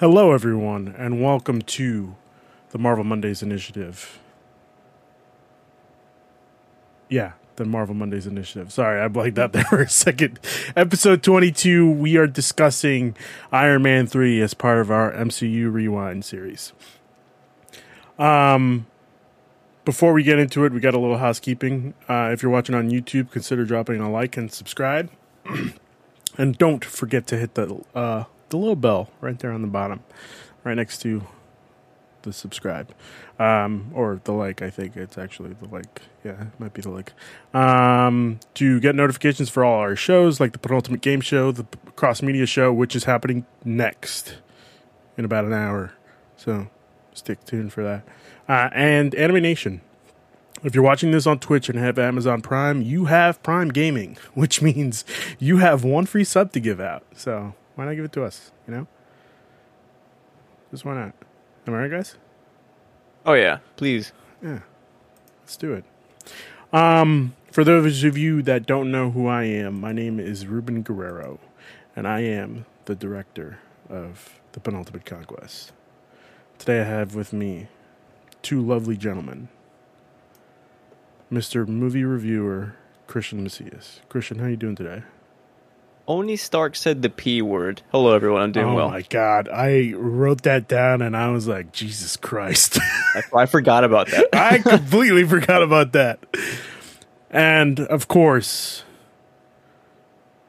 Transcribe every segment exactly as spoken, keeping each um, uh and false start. Hello, everyone, and welcome to the Marvel Mondays Initiative. Yeah, the Marvel Mondays Initiative. Sorry, I blanked out there for a second. Episode twenty-two, we are discussing Iron Man Three as part of our M C U Rewind series. Um, before we get into it, we got a little housekeeping. Uh, if you're watching on YouTube, consider dropping a like and subscribe. And don't forget to hit the... Uh, the little bell right there on the bottom, right next to the subscribe, um, or the like. I think it's actually the like. Yeah, it might be the like. Um, to get notifications for all our shows, like the Penultimate Game Show, the Cross Media Show, which is happening next in about an hour. So stick tuned for that. Uh, and Anime Nation. If you're watching this on Twitch and have Amazon Prime, you have Prime Gaming, which means you have one free sub to give out. So... why not give it to us, you know? Just why not? Am I right, guys? Oh, yeah. Please. Yeah. Let's do it. Um, for those of you that don't know who I am, my name is Ruben Guerrero, and I am the director of The Penultimate Conquest. Today I have with me two lovely gentlemen. Mister Movie Reviewer, Christian Macias. Christian, how are you doing today? Only Stark said the P word. Hello, everyone. I'm doing oh well. Oh, my God. I wrote that down, and I was like, Jesus Christ. I forgot about that. I completely forgot about that. And, of course,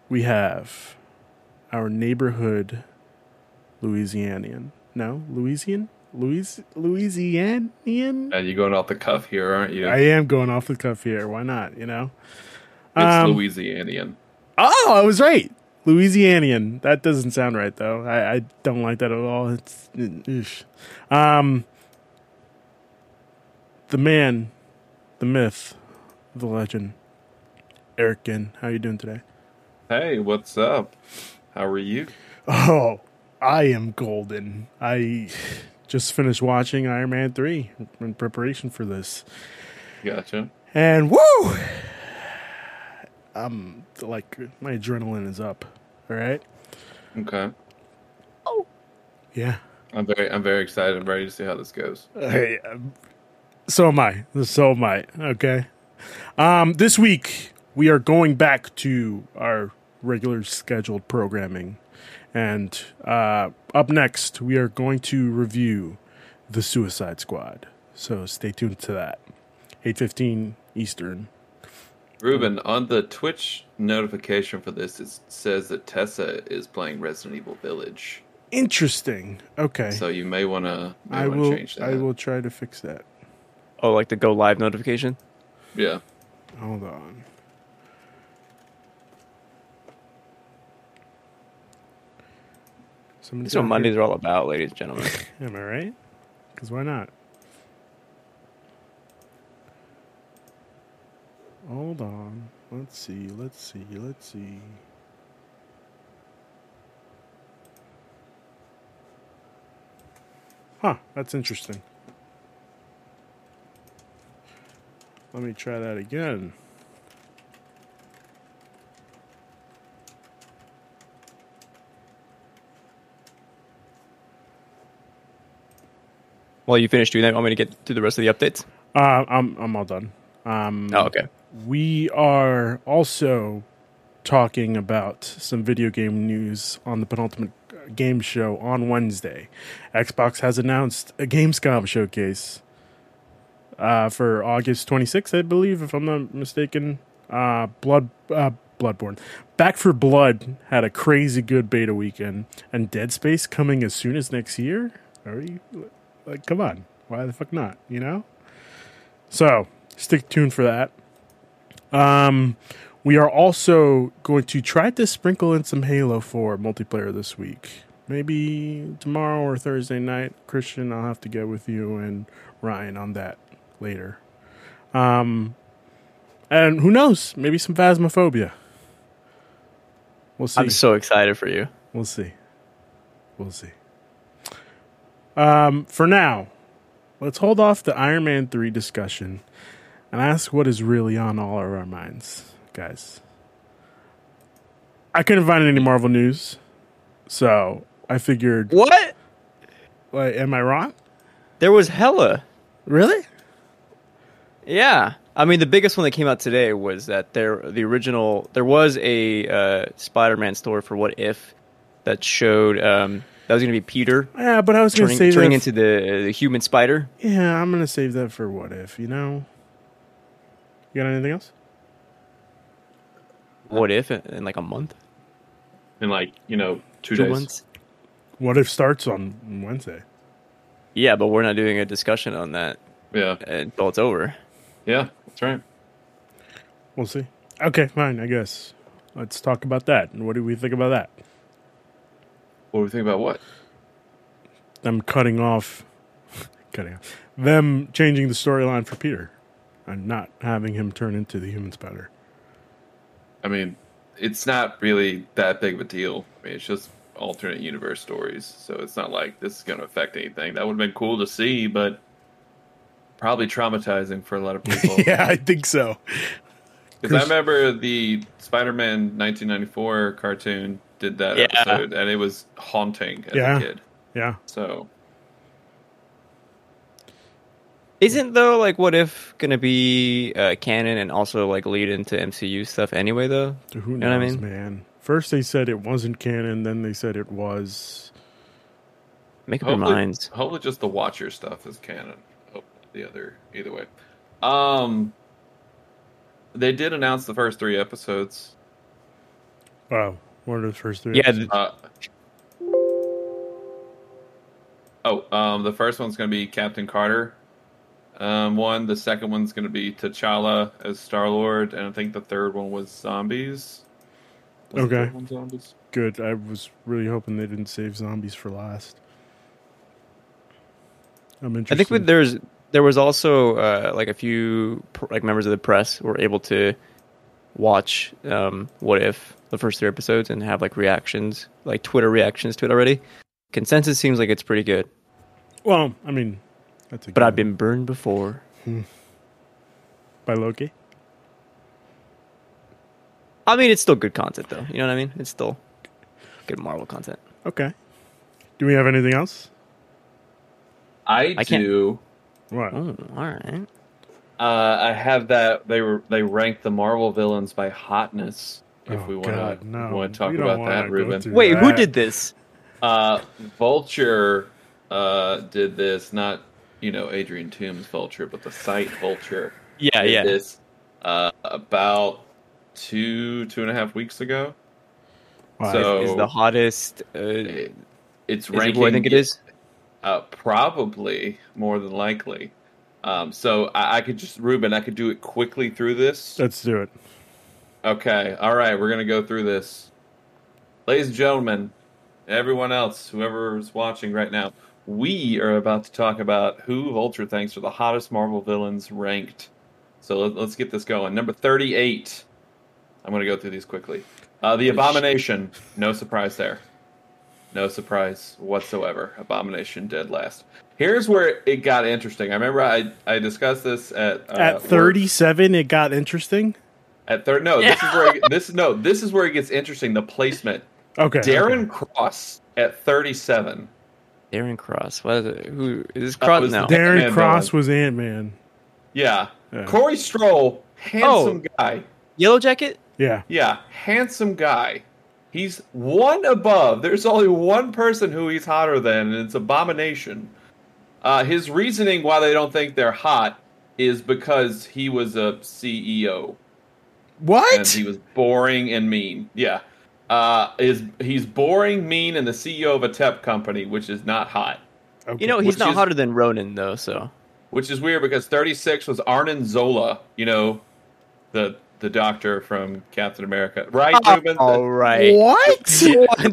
we have our neighborhood Louisianian. No? Louisian? Louis- Louisianian? And you're going off the cuff here, aren't you? I am going off the cuff here. Why not, you know? It's um, Louisianian. Oh, I was right. Louisianian. That doesn't sound right, though. I, I don't like that at all. It's ish. Um, the man, the myth, the legend, Eric Ginn. How are you doing today? Hey, what's up? How are you? Oh, I am golden. I just finished watching Iron Man Three in preparation for this. Gotcha. And woo! Um, like, my adrenaline is up. All right. Okay. Oh. Yeah. I'm very, I'm very excited. I'm ready to see how this goes. Hey, um, so am I. So am I. Okay. Um, this week we are going back to our regular scheduled programming, and uh, up next we are going to review the Suicide Squad. So stay tuned to that. eight fifteen Eastern. Ruben, on the Twitch notification for this, it says that Tessa is playing Resident Evil Village. Interesting. Okay. So you may want to I will, change that. I will try to fix that. Oh, like the go live notification? Yeah. Hold on. That's what Mondays are all about, ladies and gentlemen. Am I right? Because why not? Hold on. Let's see. Let's see. Let's see. Huh. That's interesting. Let me try that again. While you finish doing that, want me to get through the rest of the updates? Uh, I'm I'm all done. Um, oh, okay. We are also talking about some video game news on the Penultimate Game Show on Wednesday. Xbox has announced a Gamescom showcase uh, for August twenty-sixth, I believe, if I'm not mistaken. Uh, Blood, uh, Bloodborne. Back for Blood had a crazy good beta weekend, and Dead Space coming as soon as next year? Are you, like, come on. Why the fuck not, you know? So, stick tuned for that. Um, we are also going to try to sprinkle in some Halo four multiplayer this week. Maybe tomorrow or Thursday night. Christian, I'll have to get with you and Ryan on that later. Um, and who knows? Maybe some Phasmophobia. We'll see. I'm so excited for you. We'll see. We'll see. Um, for now, let's hold off the Iron Man three discussion and ask what is really on all of our minds, guys. I couldn't find any Marvel news, so I figured... What? Wait, am I wrong? There was hella. Really? Yeah. I mean, the biggest one that came out today was that there the original there was a uh, Spider-Man story for What If that showed um, that was going to be Peter. Yeah, but I was going to say turning that f- into the the human spider. Yeah, I'm going to save that for What If. You know. You got anything else? What if in, in like a month? In like you know two, two days. Months? What if starts on Wednesday? Yeah, but we're not doing a discussion on that. Yeah, until it's over. Yeah, that's right. We'll see. Okay, fine, I guess. Let's talk about that. And what do we think about that? What do we think about what? Them cutting off... cutting off. Them changing the storyline for Peter and not having him turn into the human spider. I mean, it's not really that big of a deal. I mean, it's just alternate universe stories. So it's not like this is going to affect anything. That would have been cool to see, but... probably traumatizing for a lot of people. Yeah, I think so. Because I remember the Spider-Man nineteen ninety-four cartoon did that yeah. episode, and it was haunting as yeah. a kid. Yeah. So, isn't though like What If going to be uh, canon and also like lead into M C U stuff anyway? Though who knows, you know what I mean? Man. First they said it wasn't canon, then they said it was. Make up hopefully, your minds. Hopefully, just the Watcher stuff is canon. The other, either way. Um, they did announce the first three episodes. Wow. What are the first three yeah, episodes? Uh, oh, um, the first one's going to be Captain Carter. Um, one. The second one's going to be T'Challa as Star-Lord. And I think the third one was Zombies. Was okay. The third one zombies? Good. I was really hoping they didn't save Zombies for last. I'm interested. I think with, there's... There was also uh, like a few like members of the press were able to watch um, What If the first three episodes and have like reactions, like Twitter reactions to it already. Consensus seems like it's pretty good. Well, I mean, that's a but I've been burned before hmm. by Loki. I mean, it's still good content, though. You know what I mean? It's still good Marvel content. Okay. Do we have anything else? I, I do. Right. Oh, all right. Uh, I have that they were they ranked the Marvel villains by hotness. If oh, we want to no. want to talk about that, Ruben. Wait, that. Who did this? Uh, Vulture uh, did this. Not you know Adrian Toomes Vulture, but the site Vulture. Yeah, did yeah. This uh, about two two and a half weeks ago. Wow. So is the hottest. Uh, it, it's ranking. It I think it is. Uh, probably more than likely. Um, so I, I could just, Ruben, I could do it quickly through this. Let's do it. Okay. All right. We're going to go through this. Ladies and gentlemen, everyone else, whoever's watching right now, we are about to talk about who Vulture thinks are the hottest Marvel villains ranked. So let, let's get this going. Number thirty-eight. I'm going to go through these quickly. Uh, the Abomination. No surprise there. No surprise whatsoever. Abomination dead last. Here's where it got interesting. I remember I, I discussed this at uh, at thirty-seven. Work. It got interesting. At thirty, no, yeah. this is where it, this no, this is where it gets interesting. The placement. Okay. Darren okay. Cross at thirty-seven. Darren Cross. What is it? Who is this Cross uh, now? Darren Ant-Man Cross villain. Was Ant-Man. Yeah. yeah. Corey Stoll, handsome oh, guy. Yellow Jacket. Yeah. Yeah, handsome guy. He's one above. There's only one person who he's hotter than, and it's Abomination. Uh, his reasoning why they don't think they're hot is because he was a C E O. What? And he was boring and mean. Yeah. Uh, is he's boring, mean, and the C E O of a tech company, which is not hot. Okay. You know, he's which not is, hotter than Ronan, though, so. Which is weird, because thirty-six was Arnim Zola, you know, the... the doctor from Captain America. Right, oh, Ruben? All right. What?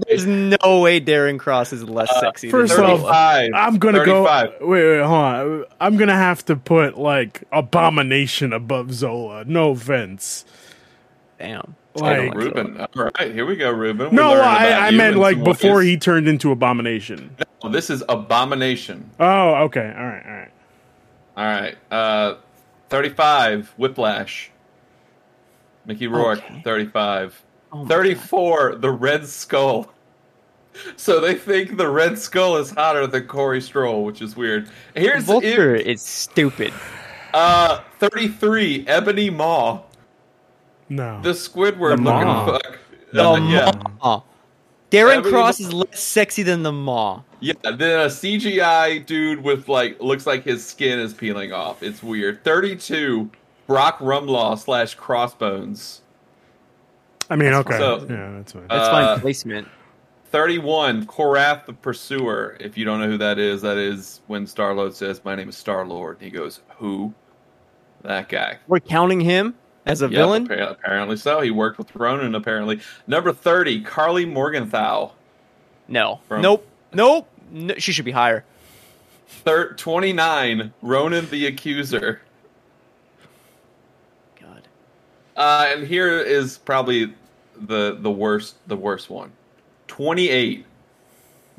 There's no way Darren Cross is less uh, sexy first than off, I'm going to go... Wait, wait, hold on. I'm going to have to put, like, Abomination above Zola. No offense. Damn. Like, Ruben. Zola. All right, here we go, Ruben. No, I, I meant, like, before is... he turned into Abomination. No, this is Abomination. Oh, okay. All right, all right. All right. Uh, thirty-five, Whiplash. Mickey Rourke, okay. thirty-five. Oh, thirty-four, God. The Red Skull. So they think the Red Skull is hotter than Corey Stoll, which is weird. Here's Vulture it. is stupid. Uh, thirty-three, Ebony Maw. No. The Squidward looking fuck. The uh, yeah. Maw. Darren Ebony Cross Ma- is less sexy than the Maw. Yeah, then a C G I dude with, like, looks like his skin is peeling off. It's weird. thirty-two, Brock Rumlaw slash Crossbones. I mean, that's okay. So, yeah, that's fine. That's fine uh, placement. thirty-one, Korath the Pursuer. If you don't know who that is, that is when Star-Lord says, "My name is Star-Lord." And he goes, "Who?" That guy. We're counting him as a yep, villain? Apparently so. He worked with Ronan, apparently. Number thirty, Carly Morgenthau. No. From- nope. Nope. No, she should be higher. Thir- twenty-nine, Ronan the Accuser. God. Uh, and here is probably the the worst the worst one. twenty-eight,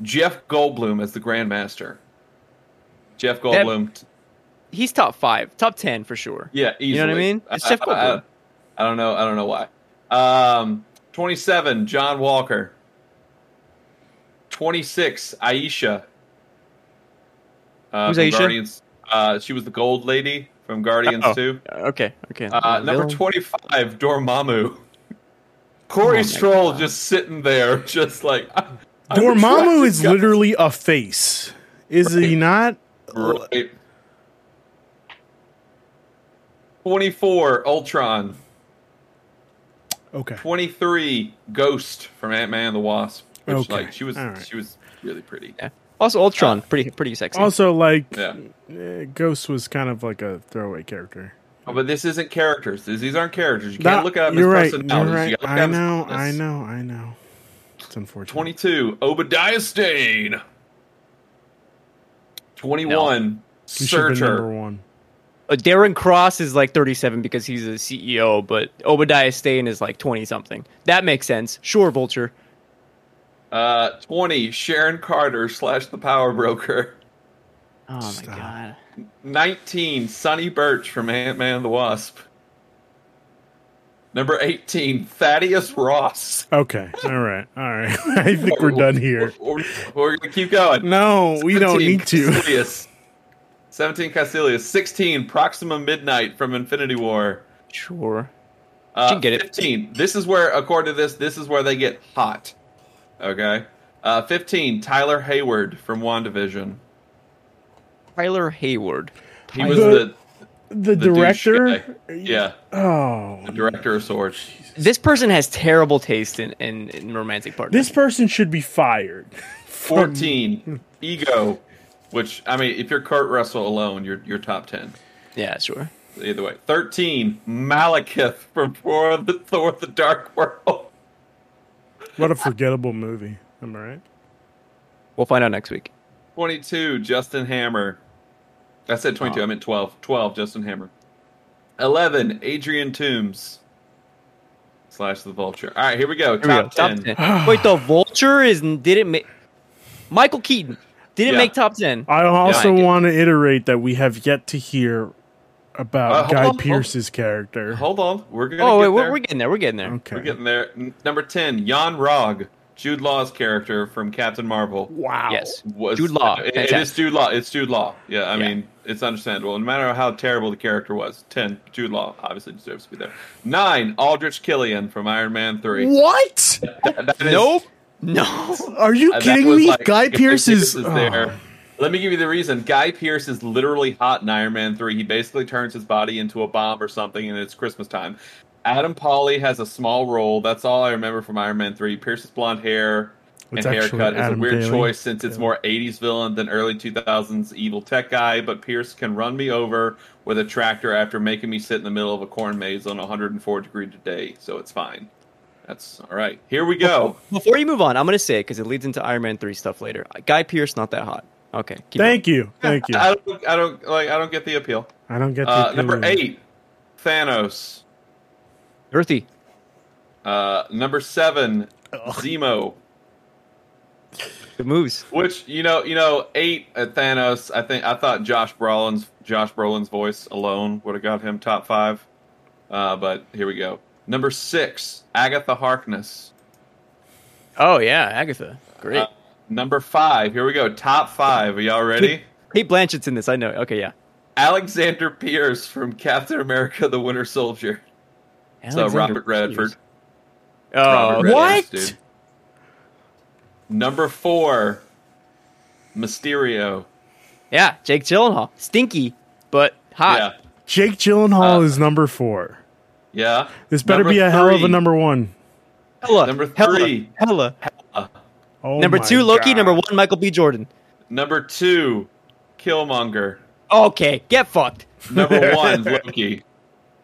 Jeff Goldblum as the Grandmaster. Jeff Goldblum. That, he's top five, top ten for sure. Yeah, easily. You know what I mean? It's I, Jeff Goldblum. I, I, I don't know. I don't know why. Um, twenty-seven, John Walker. twenty-six, Ayesha. Uh, Who's Ayesha? Guardians. Uh, she was the gold lady from Guardians oh. two. Okay, okay. Uh, number twenty-five, Dormammu. Corey oh Stoll just sitting there, just like... I, Dormammu is guy. literally a face. Is right. he not? Right. twenty-four, Ultron. Okay. twenty-three, Ghost from Ant-Man and the Wasp. Which, okay. like, she was right. she was really pretty. Yeah. Also, Ultron, uh, pretty pretty sexy. Also, like, yeah. uh, Ghost was kind of like a throwaway character. Oh, but this isn't characters. These aren't characters. You can't no, look at them as right, personalities. Right. You gotta look I at know, them as I know, I know. It's unfortunate. twenty-two, Obadiah Stane. twenty-one, no. Surtur. One. Uh, Darren Cross is like thirty-seven because he's a C E O, but Obadiah Stane is like twenty-something. That makes sense. Sure, Vulture. Uh, twenty, Sharon Carter slash the Power Broker. Oh, my Stop. God. nineteen, Sonny Birch from Ant-Man and the Wasp. Number eighteen, Thaddeus Ross. Okay, all right, all right. I think we're done here. We're, we're, we're going to keep going. No, we don't need to. Cassilius. seventeen, Cassilius. sixteen, Proxima Midnight from Infinity War. Sure. Uh, get it. fifteen, this is where, according to this, this is where they get hot. Okay. Uh, fifteen, Tyler Hayward from WandaVision. Tyler Hayward. He was the the, the, the director. Yeah. Oh. The director of Swords. This person has terrible taste in, in, in romantic partners. This person should be fired. fourteen. Ego, which I mean, if you're Kurt Russell alone, you're you're top ten. Yeah, sure. Either way. thirteen. Malekith from Thor: The Thor: The Dark World. What a forgettable movie. Am I right? We'll find out next week. twenty-two. Justin Hammer. I said twenty-two. Oh. I meant twelve. twelve, Justin Hammer. eleven, Adrian Toomes. Slash the Vulture. All right, here we go. Here top, we go. ten. Top ten. Wait, the Vulture is, didn't make... Michael Keaton didn't yeah. make top ten. I also yeah, I want to iterate that we have yet to hear about uh, Guy on, Pearce's hold character. Hold on. We're going to oh, get wait, there. We're getting there. We're getting there. Okay. We're getting there. N- number ten, Jan Rogg. Jude Law's character from Captain Marvel. Wow. Yes. Was, Jude Law. It, it is Jude Law. It's Jude Law. Yeah, I yeah. mean, it's understandable. No matter how terrible the character was. ten, Jude Law obviously deserves to be there. nine, Aldrich Killian from Iron Man Three. What? That, that is, nope. No. Are you uh, kidding me? Like, Guy Pearce is, is there. Oh. Let me give you the reason. Guy Pearce is literally hot in Iron Man Three. He basically turns his body into a bomb or something, and it's Christmas time. Adam Pauly has a small role. That's all I remember from Iron Man Three. Pierce's blonde hair and haircut is a weird choice since it's more eighties villain than early two thousands evil tech guy, but Pearce can run me over with a tractor after making me sit in the middle of a corn maze on one hundred four degree today, so it's fine. That's all right. Here we go. Before you move on, I'm going to say it because it leads into Iron Man Three stuff later. Guy Pearce, not that hot. Okay. Thank you. Thank you. I don't. I don't like. I don't get the appeal. I don't get the appeal. Number eight, Thanos. Earthy. Uh, number seven, Ugh. Zemo. It moves. Which you know, you know, eight at Thanos. I think I thought Josh Brolin's Josh Brolin's voice alone would have got him top five. Uh, but here we go. Number six, Agatha Harkness. Oh yeah, Agatha. Great. Uh, number five. Here we go. Top five. Are y'all ready? Kate Blanchett's in this. I know. Okay, yeah. Alexander Pierce from Captain America: The Winter Soldier. So uh, Robert Redford. Oh, Robert what? Redford, number four. Mysterio. Yeah, Jake Gyllenhaal. Stinky, but hot. Yeah. Jake Gyllenhaal uh, is number four. Yeah. This better number be a three. Hell of a number one. Hella. Number three. Hella. Hella. Oh, number two, Loki. God. Number one, Michael B. Jordan. Number two, Killmonger. Okay, get fucked. Number one, Loki.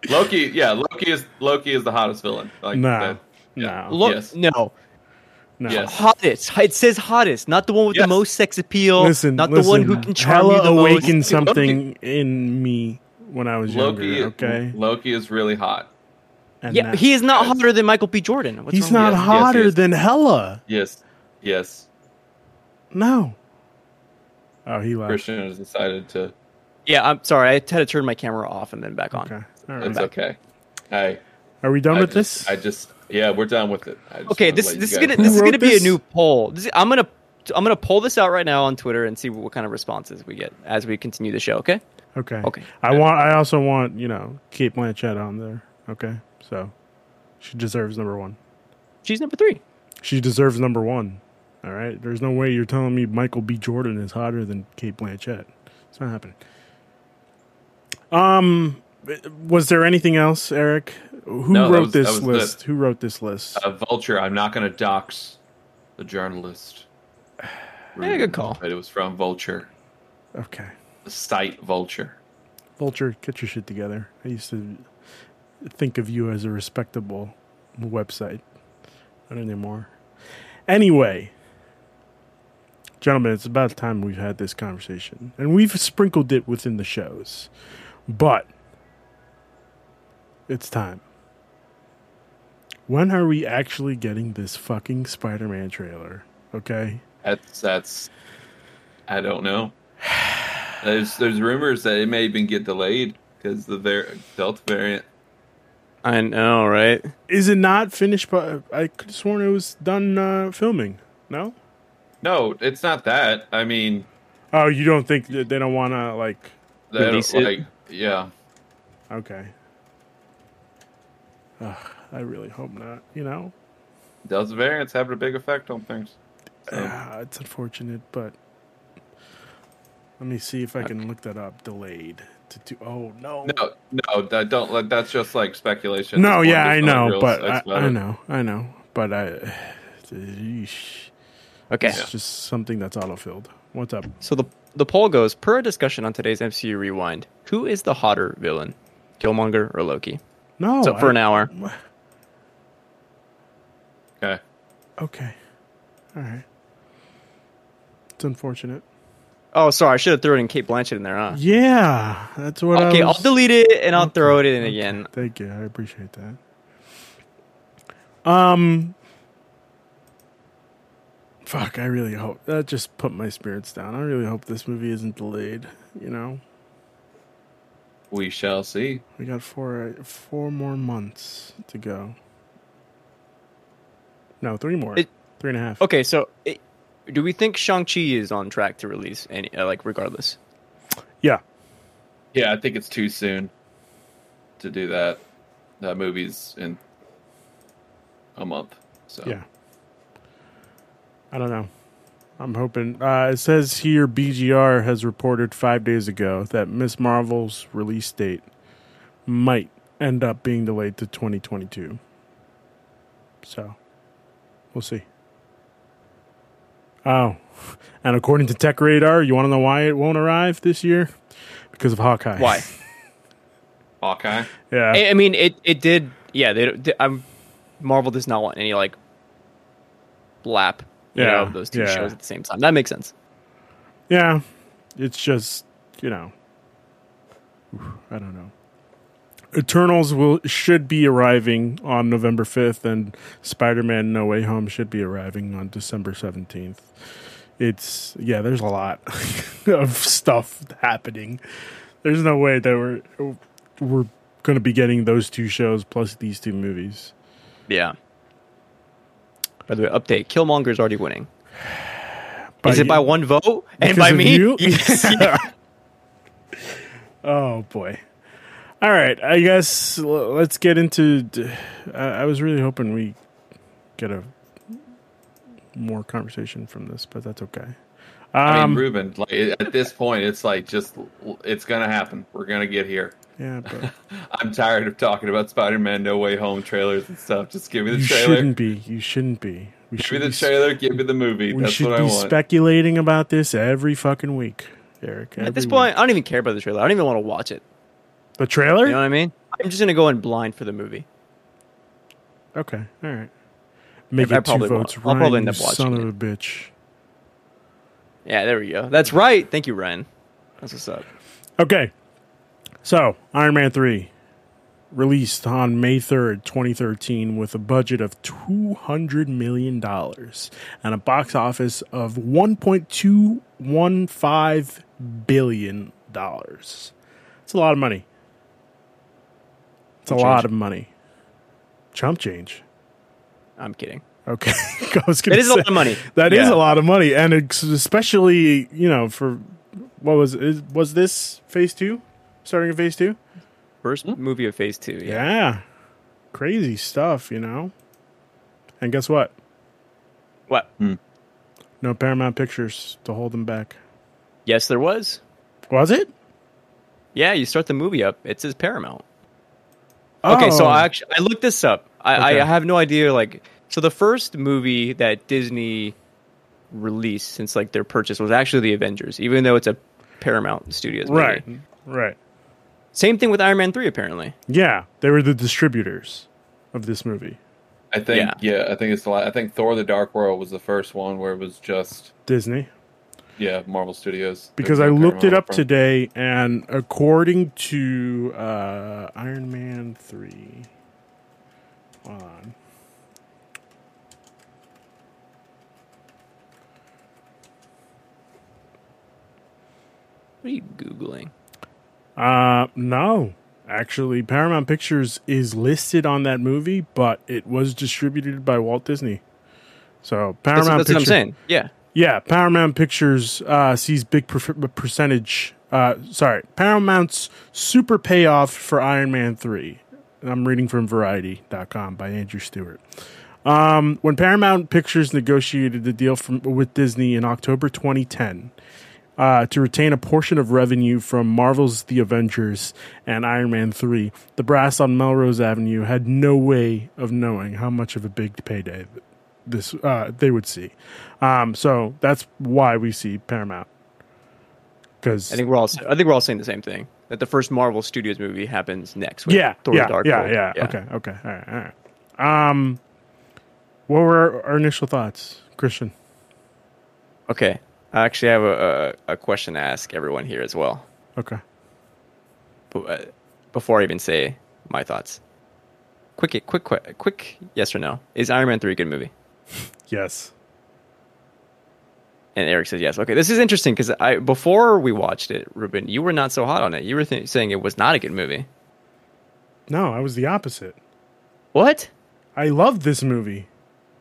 Loki, yeah, Loki is Loki is the hottest villain. Like no. That, yeah. No. Lo- yes. No. No. Yes. Hottest. It says hottest, not the one with yes. the most sex appeal. Listen, not listen. the one who can charm Hella you the most. Hella awakened something Loki. in me when I was Loki, younger. Okay, Loki is really hot. And yeah, that, he is not hotter than Michael B. Jordan. What's he's not yes, hotter yes, he than Hella. Yes, yes. No. Oh, he laughed. Christian has decided to. Yeah, I'm sorry. I had to turn my camera off and then back on. Okay, all right. It's okay. Hey, are we done I with just, this? I just. Yeah, we're done with it. Okay, this this is gonna this is gonna be a new poll. This, I'm gonna I'm gonna pull this out right now on Twitter and see what kind of responses we get as we continue the show. Okay. Okay. Okay. I yeah. want. I also want you know Kate Blanchett on there. Okay, so she deserves number one. She's number three. She deserves number one. All right. There's no way you're telling me Michael B. Jordan is hotter than Kate Blanchett. It's not happening. Um. Was there anything else, Eric? Who no, wrote was, this list? The, Who wrote this list? Uh, Vulture. I'm not going to dox the journalist. Yeah, good call. But it was from Vulture. Okay. The site Vulture. Vulture, get your shit together. I used to think of you as a respectable website. Not anymore. Anyway, gentlemen, it's about time we've had this conversation. And we've sprinkled it within the shows. But it's time. When are we actually getting this fucking Spider-Man trailer? Okay? That's, that's I don't know. There's there's rumors that it may even get delayed because the ver- Delta variant. I know, right? Is it not finished? By, I could have sworn it was done uh, filming. No? No, it's not that. I mean. Oh, you don't think that they don't want to, like, release it? Like, yeah. Okay. Uh, I really hope not, you know? Delta variants having a big effect on things. So. Uh, it's unfortunate, but let me see if I can okay. look that up. Delayed. To do, oh, no. No, no, that don't, let, that's just like speculation. No, yeah, I know, but I, I know, I know. But I, eesh. Okay. It's yeah. just something that's autofilled. What's up? So the, the poll goes, per a discussion on today's M C U Rewind, who is the hotter villain? Killmonger or Loki? No. It's up for I, an hour. Okay. Okay. All right. It's unfortunate. Oh, sorry. I should have thrown in Kate Blanchett in there, huh? Yeah. That's what okay, I Okay, was... I'll delete it and I'll okay. throw it in okay. again. Thank you. I appreciate that. Um. Fuck, I really hope. That just put my spirits down. I really hope this movie isn't delayed, you know? We shall see. We got four four more months to go. No, three more. It, three and a half. Okay, so it, do we think Shang-Chi is on track to release, any, uh, like, regardless? Yeah. Yeah, I think it's too soon to do that. That movie's in a month. So. Yeah. I don't know. I'm hoping. Uh, it says here B G R has reported five days ago that Miz Marvel's release date might end up being delayed to twenty twenty-two. So, we'll see. Oh, and according to Tech Radar, you want to know why it won't arrive this year? Because of Hawkeye. Why? Hawkeye? Yeah. I, I mean, it, it did. Yeah, they, they, I'm, Marvel does not want any, like, blap. You yeah, know, those two yeah. shows at the same time. That makes sense. Yeah. It's just, you know, I don't know. Eternals will should be arriving on November fifth, and Spider-Man No Way Home should be arriving on December seventeenth. It's, yeah, there's a lot of stuff happening. There's no way that we're, we're going to be getting those two shows plus these two movies. Yeah. By the way, update. Killmonger's already winning. By Is it you? by one vote? And because by me? You? Yeah. Oh, boy. All right. I guess let's get into... Uh, I was really hoping we get a more conversation from this, but that's okay. Um, I mean, Ruben, like, at this point, it's like just... It's going to happen. We're going to get here. Yeah, but... I'm tired of talking about Spider-Man No Way Home trailers and stuff. Just give me the you trailer. You shouldn't be. You shouldn't be. We give me the trailer, give me the movie. We That's what I want. We should be speculating about this every fucking week, Eric. Every At this point, week. I don't even care about the trailer. I don't even want to watch it. The trailer? You know what I mean? I'm just going to go in blind for the movie. Okay, all right. Make I, it I two votes. Won't. I'll Ryan, probably end up watching son it. Son of a bitch. Yeah, there we go. That's right. Thank you, Ryan. That's what's up. Okay. So, Iron Man three. Released on May third, twenty thirteen with a budget of two hundred million dollars and a box office of one point two one five billion dollars. It's a lot of money. It's Chump a lot change. of money. Chump change. I'm kidding. Okay. I was gonna it is say, a lot of money. That yeah. is a lot of money. And especially, you know, for what was it? Was this phase two? Starting in phase two? First movie of phase two. Yeah. yeah. Crazy stuff, you know? And guess what? What? Hmm. No Paramount Pictures to hold them back. Yes, there was. Was it? Yeah, you start the movie up. It says Paramount. Oh. Okay, so I actually I looked this up. I, okay. I have no idea. Like, so the first movie that Disney released since like their purchase was actually The Avengers, even though it's a Paramount Studios movie. Right, right. Same thing with Iron Man three, apparently. Yeah, they were the distributors of this movie. I think, yeah, yeah I think it's the last. I think Thor: The Dark World was the first one where it was just Disney. Yeah, Marvel Studios. Because I looked it up today, and according to uh, Iron Man three, hold on. What are you Googling? Uh, no, actually, Paramount Pictures is listed on that movie, but it was distributed by Walt Disney. So Paramount that's, that's Pictures, what I'm saying. Yeah, yeah. Paramount Pictures uh, sees big per- percentage. Uh, sorry, Paramount's super payoff for Iron Man three. I'm reading from Variety dot com by Andrew Stewart. Um, when Paramount Pictures negotiated the deal from, with Disney in October twenty ten. Uh, to retain a portion of revenue from Marvel's The Avengers and Iron Man three, the brass on Melrose Avenue had no way of knowing how much of a big payday this uh, they would see. Um, so that's why we see Paramount. Because I think we're all I think we're all saying the same thing, that the first Marvel Studios movie happens next with yeah, Thor: yeah, Dark yeah, World. Yeah, yeah, okay, okay, all right, all right. Um, what were our initial thoughts, Christian? Okay. I actually have a, a, a question to ask everyone here as well. Okay. But, uh, before I even say my thoughts, quick, quick, quick, quick, yes or no? Is Iron Man three a good movie? Yes. And Eric says yes. Okay, this is interesting because I before we watched it, Ruben, you were not so hot on it. You were th- saying it was not a good movie. No, I was the opposite. What? I loved this movie.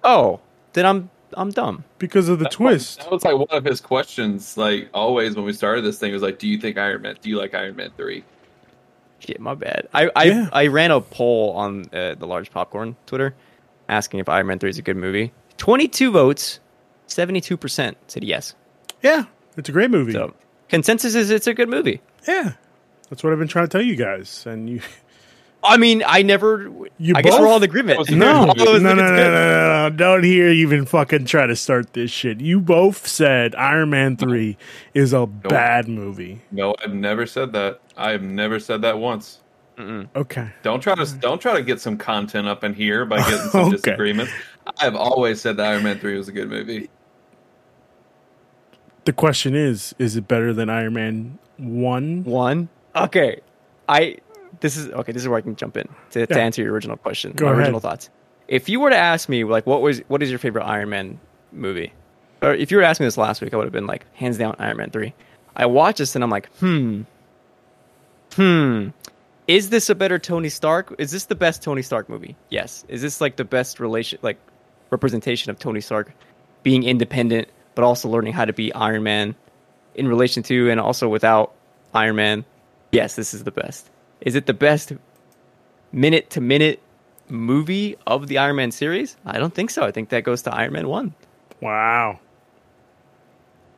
Oh, then I'm. I'm dumb because of the That's twist. Like, that was like one of his questions, like always when we started this thing, was like, "Do you think Iron Man? Do you like Iron Man three?" Shit, my bad. I I, yeah. I ran a poll on uh, the Large Popcorn Twitter, asking if Iron Man three is a good movie. twenty-two votes, seventy-two percent said yes. Yeah, it's a great movie. So, consensus is it's a good movie. Yeah, that's what I've been trying to tell you guys, and you. I mean, I never... You I both? guess we're all in agreement. No, no, no, no, no, no, no. Don't hear you even fucking try to start this shit. You both said Iron Man three is a no. bad movie. No, I've never said that. I've never said that once. Mm-mm. Okay. Don't try to don't try to get some content up in here by getting some okay. disagreements. I've always said that Iron Man three was a good movie. The question is, is it better than Iron Man one? One? Okay. I... This is okay. This is where I can jump in to, yeah. to answer your original question, Go my ahead. original thoughts. If you were to ask me, like, what was what is your favorite Iron Man movie? Or if you were to ask me this last week, I would have been like, hands down, Iron Man three. I watched this and I'm like, hmm, hmm, is this a better Tony Stark? Is this the best Tony Stark movie? Yes. Is this like the best relation, like representation of Tony Stark being independent, but also learning how to be Iron Man in relation to and also without Iron Man. Yes, this is the best. Is it the best minute-to-minute movie of the Iron Man series? I don't think so. I think that goes to Iron Man one. Wow.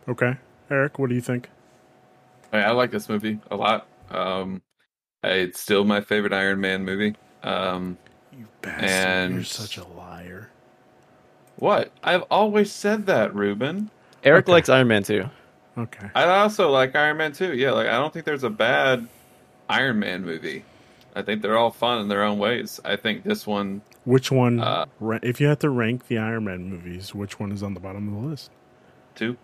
Okay. Eric, what do you think? I, I like this movie a lot. Um, it's still my favorite Iron Man movie. Um, you bastard. And... You're such a liar. What? I've always said that, Ruben. Eric okay. likes Iron Man two. Okay. I also like Iron Man two. Yeah, like I don't think there's a bad Iron Man movie. I think they're all fun in their own ways. I think this one... Which one... Uh, if you had to rank the Iron Man movies, which one is on the bottom of the list? Two.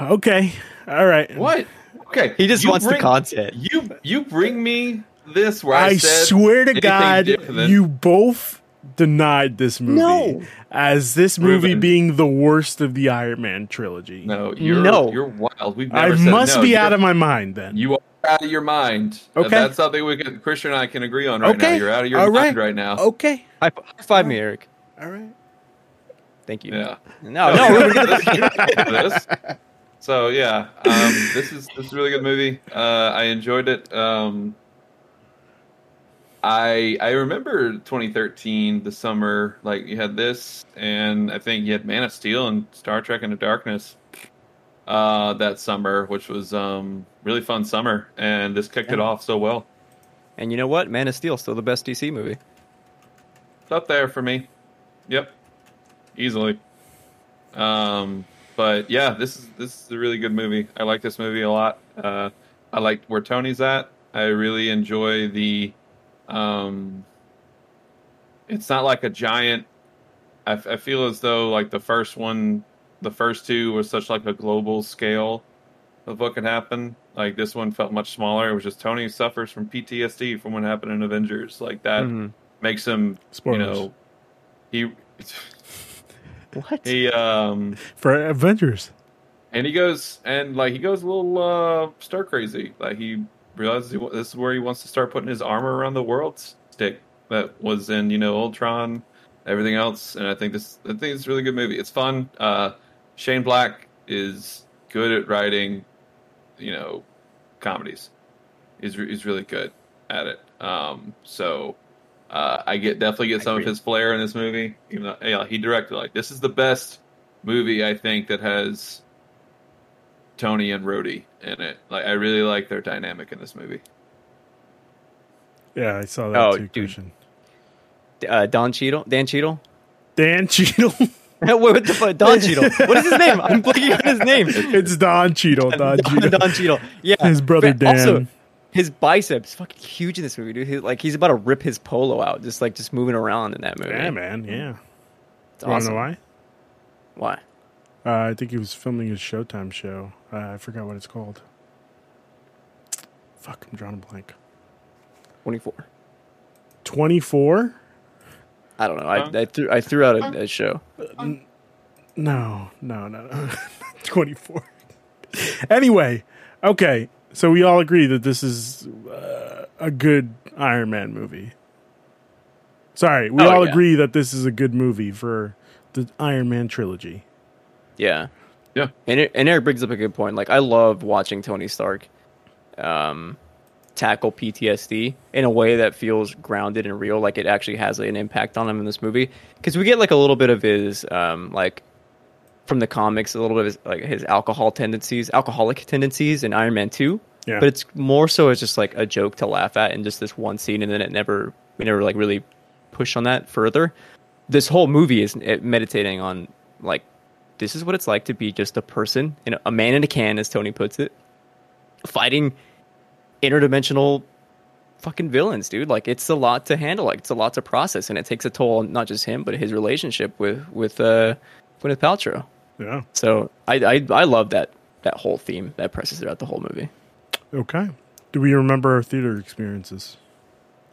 Okay. All right. What? Okay. He just you wants bring, the content. You you bring me this where I, I said... I swear to God, different. You both... denied this movie no. as this movie Ruben. Being the worst of the Iron Man trilogy. No, you're no. you're wild. We've never I said must no. be you're, out of my mind then. You are out of your mind. Okay, that's something we can, Christian and I can agree on right okay. now. You're out of your All mind right. right now. Okay, high five me, Eric. All right, thank you. Yeah, no, no. We're gonna this. So yeah, um, this is this is a really good movie. Uh, I enjoyed it. Um, I I remember twenty thirteen, the summer, like you had this, and I think you had Man of Steel and Star Trek Into Darkness uh, that summer, which was um really fun summer, and this kicked yeah. it off so well. And you know what? Man of Steel, still the best D C movie. It's up there for me. Yep. Easily. Um, but yeah, this is this is a really good movie. I like this movie a lot. Uh, I like where Tony's at. I really enjoy the... Um, it's not like a giant. I, I feel as though like the first one, the first two was such like a global scale of what could happen. Like this one felt much smaller. It was just Tony suffers from P T S D from what happened in Avengers. Like that mm-hmm. makes him, Spoilers. You know, he what he um for Avengers, and he goes and like he goes a little uh, stir crazy. Like he. Realizes he, this is where he wants to start putting his armor around the world stick that was in, you know, Ultron, everything else. And I think this, I think it's a really good movie. It's fun. Uh, Shane Black is good at writing, you know, comedies. He's re- he's really good at it. Um, so uh, I get definitely get some of his flair in this movie. Even though, yeah, he directed like this is the best movie I think that has Tony and Rhodey in it. Like I really like their dynamic in this movie. Yeah, I saw that oh, too. Dude. Uh, Don Cheadle, Dan Cheadle, Dan Cheadle. Wait, what the fuck, Don Cheadle? What is his name? I'm blanking on his name. It's Don Cheadle. Don, Don Cheadle. Don Cheadle. Yeah, his brother Dan. Also, his biceps fucking huge in this movie, dude. He, like he's about to rip his polo out, just like just moving around in that movie. Yeah, man. Yeah. It's awesome. Wanna know why? Why? Uh, I think he was filming his Showtime show. Uh, I forgot what it's called. Fuck, I'm drawing a blank. twenty-four. twenty-four? I don't know. I, I, threw, I threw out a, a show. Uh, no, no, no, no. twenty-four. Anyway, okay. So we all agree that this is uh, a good Iron Man movie. Sorry, we oh, all yeah. agree that this is a good movie for the Iron Man trilogy. Yeah, yeah, and it, and Eric brings up a good point. Like I love watching Tony Stark um, tackle P T S D in a way that feels grounded and real. Like it actually has an impact on him in this movie because we get like a little bit of his um, like from the comics, a little bit of his, like his alcohol tendencies, alcoholic tendencies in Iron Man two. Yeah. But it's more so it's just like a joke to laugh at in just this one scene, and then it never we never like really push on that further. This whole movie is meditating on like. This is what it's like to be just a person, you know, a man in a can, as Tony puts it, fighting interdimensional fucking villains, dude. Like, it's a lot to handle. Like, it's a lot to process, and it takes a toll on not just him, but his relationship with with uh, Gwyneth Paltrow. Yeah. So I, I I love that that whole theme that presses throughout the whole movie. Okay. Do we remember our theater experiences?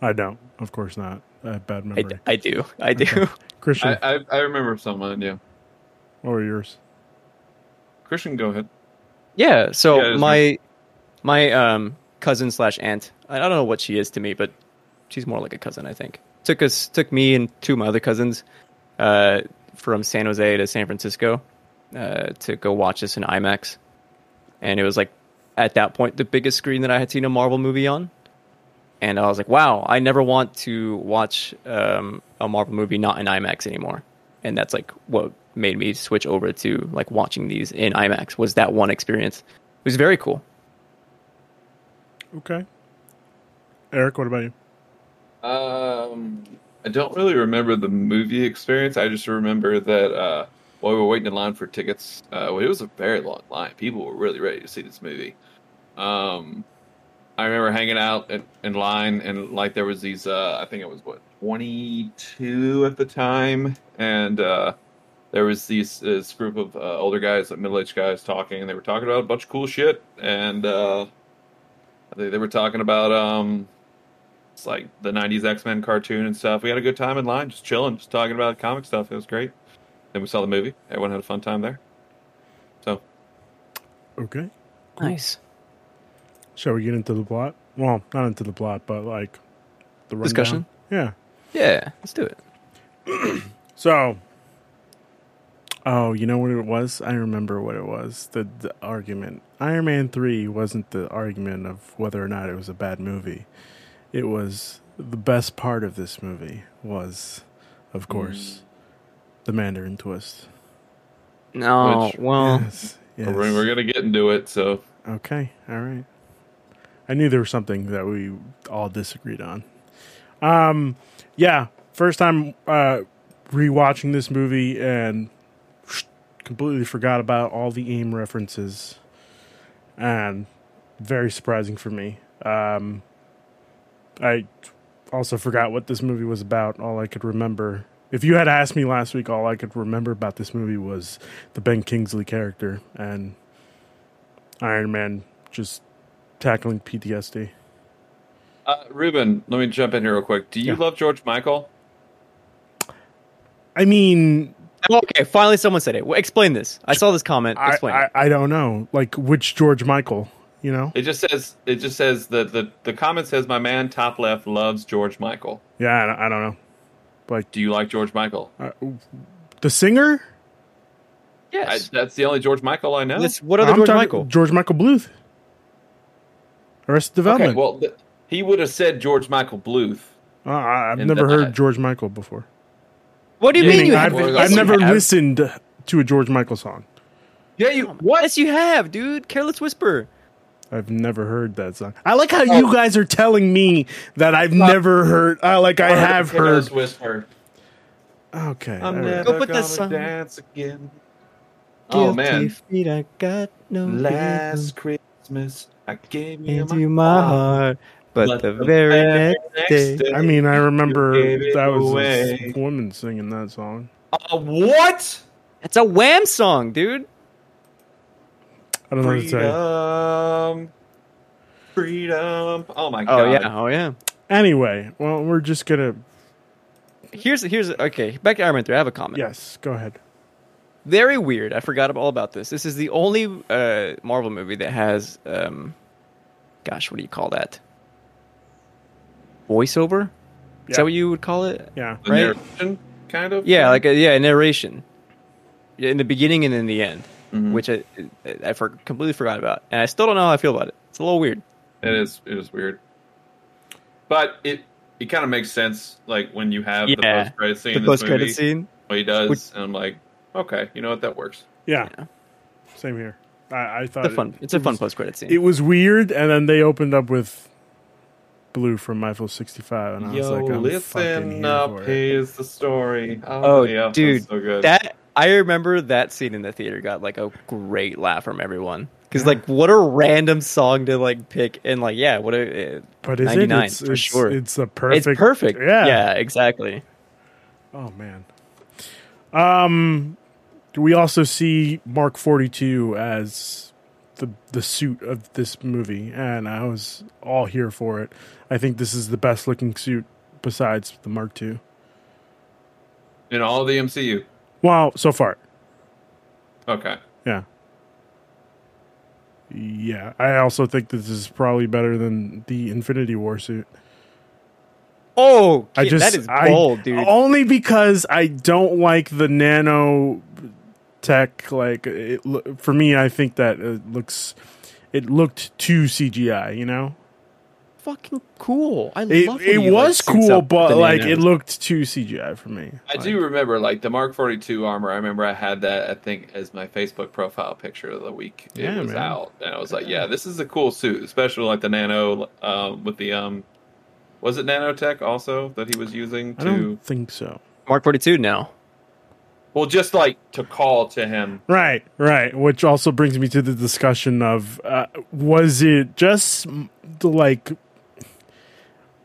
I don't. Of course not. I have bad memory. I, I do. I do. Okay. Christian, I, I I remember someone. Yeah. What were yours? Christian, go ahead. Yeah, so yeah, my me. my um, cousin slash aunt, I don't know what she is to me, but she's more like a cousin, I think. Took us, took me and two of my other cousins uh, from San Jose to San Francisco uh, to go watch this in IMAX. And it was like, at that point, the biggest screen that I had seen a Marvel movie on. And I was like, wow, I never want to watch um, a Marvel movie not in IMAX anymore. And that's like what made me switch over to like watching these in IMAX, was that one experience. It was very cool. Okay. Eric, what about you? Um, I don't really remember the movie experience. I just remember that uh, while we were waiting in line for tickets, uh, well, it was a very long line. People were really ready to see this movie. Um, I remember hanging out in, in line, and like there was these, uh, I think it was, what, twenty-two at the time, and uh, there was these, this group of uh, older guys, like middle-aged guys, talking, and they were talking about a bunch of cool shit, and uh, they, they were talking about... Um, like the nineties X-Men cartoon and stuff. We had a good time in line, just chilling, just talking about comic stuff. It was great. Then we saw the movie. Everyone had a fun time there. So. Okay. Cool. Nice. Shall we get into the plot? Well, not into the plot, but like the rundown. Discussion? Yeah. Yeah, let's do it. So. Oh, you know what it was? I remember what it was. The, the argument. Iron Man three wasn't the argument of whether or not it was a bad movie. It was the best part of this movie was, of course, mm. the Mandarin twist. No, Which, well, yes, yes. We're, we're gonna get into it. So okay, all right. I knew there was something that we all disagreed on. Um, yeah, first time uh, rewatching this movie and completely forgot about all the AIM references, and very surprising for me. Um. I also forgot what this movie was about. All I could remember, if you had asked me last week, all I could remember about this movie was the Ben Kingsley character and Iron Man just tackling P T S D. Uh, Ruben, let me jump in here real quick. Do you yeah. love George Michael? I mean... Okay, finally someone said it. Explain this. I saw this comment. Explain I, I, I don't know. Like, which George Michael? You know, it just says it just says that the, the comment says my man top left loves George Michael. Yeah, I don't, I don't know. Like, do you like George Michael? Uh, the singer? Yes, I, that's the only George Michael I know. This, what other I'm George Michael? George Michael Bluth. Arrested Development. Okay, well, th- he would have said George Michael Bluth. Uh, I, I've never heard I, George Michael before. What do you, you mean? mean you I've, I've, I've never you listened to a George Michael song. Yeah, you what? Yes, you have, dude. Careless Whisper. I've never heard that song. I like how you guys are telling me that I've never heard. Uh, like I have heard. Whisper. Okay. I'm never go put that song. Dance again. Oh man. Feet, I got no Last feeling. Christmas, I gave you my, my heart, but, but the, the very next, next day. day. I mean, I remember that was away. A woman singing that song. Uh, what? It's a Wham song, dude. I don't know what to tell you. Freedom. Oh, my God. Oh, yeah. Oh, yeah. Anyway, well, we're just going to... Here's... here's Okay, back to Iron Man three. I have a comment. Yes, go ahead. Very weird. I forgot all about this. This is the only uh, Marvel movie that has... Um, gosh, what do you call that? Voiceover? Yeah. Is that what you would call it? Yeah. Right? Narration, kind of? Yeah, like a, yeah, narration. In the beginning and in the end. Mm-hmm. Which I, I for, completely forgot about, and I still don't know how I feel about it. It's a little weird. It is. It is weird, but it it kind of makes sense. Like when you have yeah. the post credit scene, the post credit scene, what he does, Which, and I'm like, okay, you know what, that works. Yeah, yeah. Same here. I, I thought it's a fun. It, it's a it fun post credit scene. It was weird, and then they opened up with Blue from Eiffel sixty-five, and I Yo, was like, I'm listen up, here's the story. Oh, oh yeah, dude, so good. that. I remember that scene in the theater got like a great laugh from everyone because yeah. like what a random song to like pick and like yeah what a uh, but is ninety-nine it? It's, for it's, sure it's a perfect it's perfect yeah yeah exactly oh man um we also see Mark forty-two as the the suit of this movie, and I was all here for it. I think this is the best looking suit besides the Mark two in all the M C U. Well, so far. Okay. Yeah. Yeah. I also think this is probably better than the Infinity War suit. Oh, kid, I just, that is bold, I, dude. Only because I don't like the nano tech. Like it, for me, I think that it looks, it looked too C G I. You know, fucking cool. I it, love it. It was like, cool, but like it looked too C G I for me. I like, do remember like the Mark forty-two armor. I remember I had that. I think as my Facebook profile picture of the week. It yeah, was man. out, and I was like, yeah, this is a cool suit, especially like the nano um, with the um. Was it nanotech also that he was using to... I don't think so. Mark forty-two now. Well, just like to call to him. Right, right. Which also brings me to the discussion of, uh, was it just like...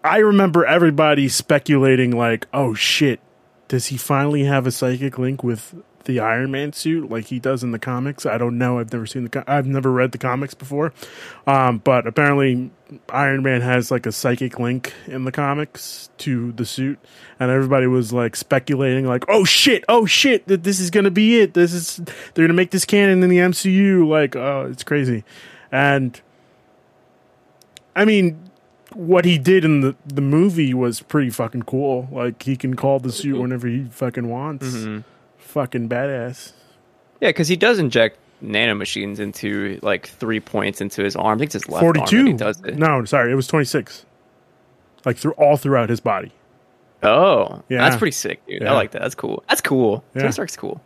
I remember everybody speculating like, oh shit, does he finally have a psychic link with the Iron Man suit like he does in the comics? I don't know. I've never seen the com- I've never read the comics before. Um, but apparently Iron Man has like a psychic link in the comics to the suit, and everybody was like speculating like, "Oh shit, oh shit, that this is going to be it. This is they're going to make this canon in the M C U." Like, oh, it's crazy. And I mean, what he did in the, the movie was pretty fucking cool. Like he can call the suit whenever he fucking wants. Mm-hmm. Fucking badass. Yeah, because he does inject nanomachines into like three points into his arm. I think it's his left forty-two arm. He does it. No, sorry, it was twenty-six. Like through all throughout his body. Oh, yeah, that's pretty sick, dude. Yeah. I like that. That's cool. That's cool. Yeah. Tony Stark's cool.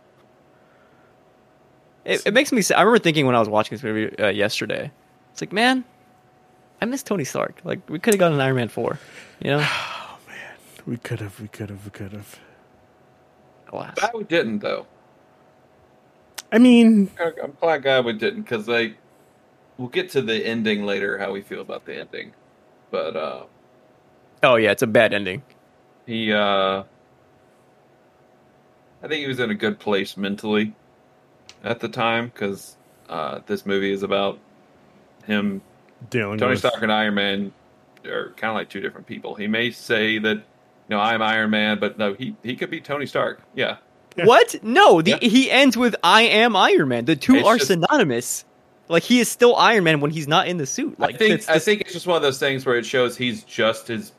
It, it makes me. I remember thinking when I was watching this movie uh, yesterday. It's like, man, I miss Tony Stark. Like we could have gotten an Iron Man four. You know? Oh man, we could have. We could have. We could have. Glad we didn't, though. I mean, I'm glad God we didn't, because like we'll get to the ending later, how we feel about the ending. But uh, oh yeah, it's a bad ending. He, uh, I think he was in a good place mentally at the time, because uh, this movie is about him dealing. Tony with... Stark and Iron Man are kind of like two different people. He may say that. No, I'm Iron Man, but no, he, he could be Tony Stark. Yeah. What? No, the, yeah. He ends with I am Iron Man. The two it's are just, synonymous. Like, he is still Iron Man when he's not in the suit. Like, I think I think it's just one of those things where it shows he's just as...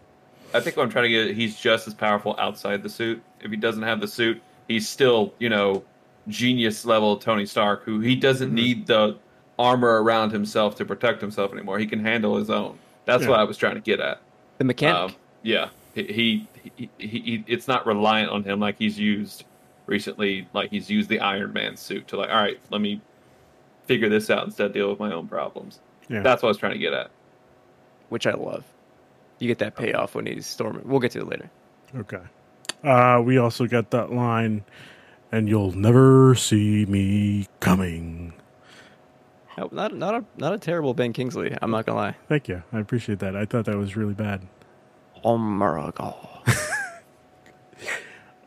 I think what I'm trying to get at, he's just as powerful outside the suit. If he doesn't have the suit, he's still, you know, genius-level Tony Stark, who he doesn't mm-hmm. need the armor around himself to protect himself anymore. He can handle his own. That's yeah. what I was trying to get at. The mechanic? Um, yeah. He, he, he, he, it's not reliant on him like he's used recently. Like he's used the Iron Man suit to like, all right, let me figure this out instead of deal with my own problems. Yeah. That's what I was trying to get at. Which I love. You get that payoff when he's storming. We'll get to it later. Okay. Uh, we also got that line, and you'll never see me coming. No, not, not a, not a terrible Ben Kingsley. I'm not gonna lie. Thank you. I appreciate that. I thought that was really bad. Oh my God.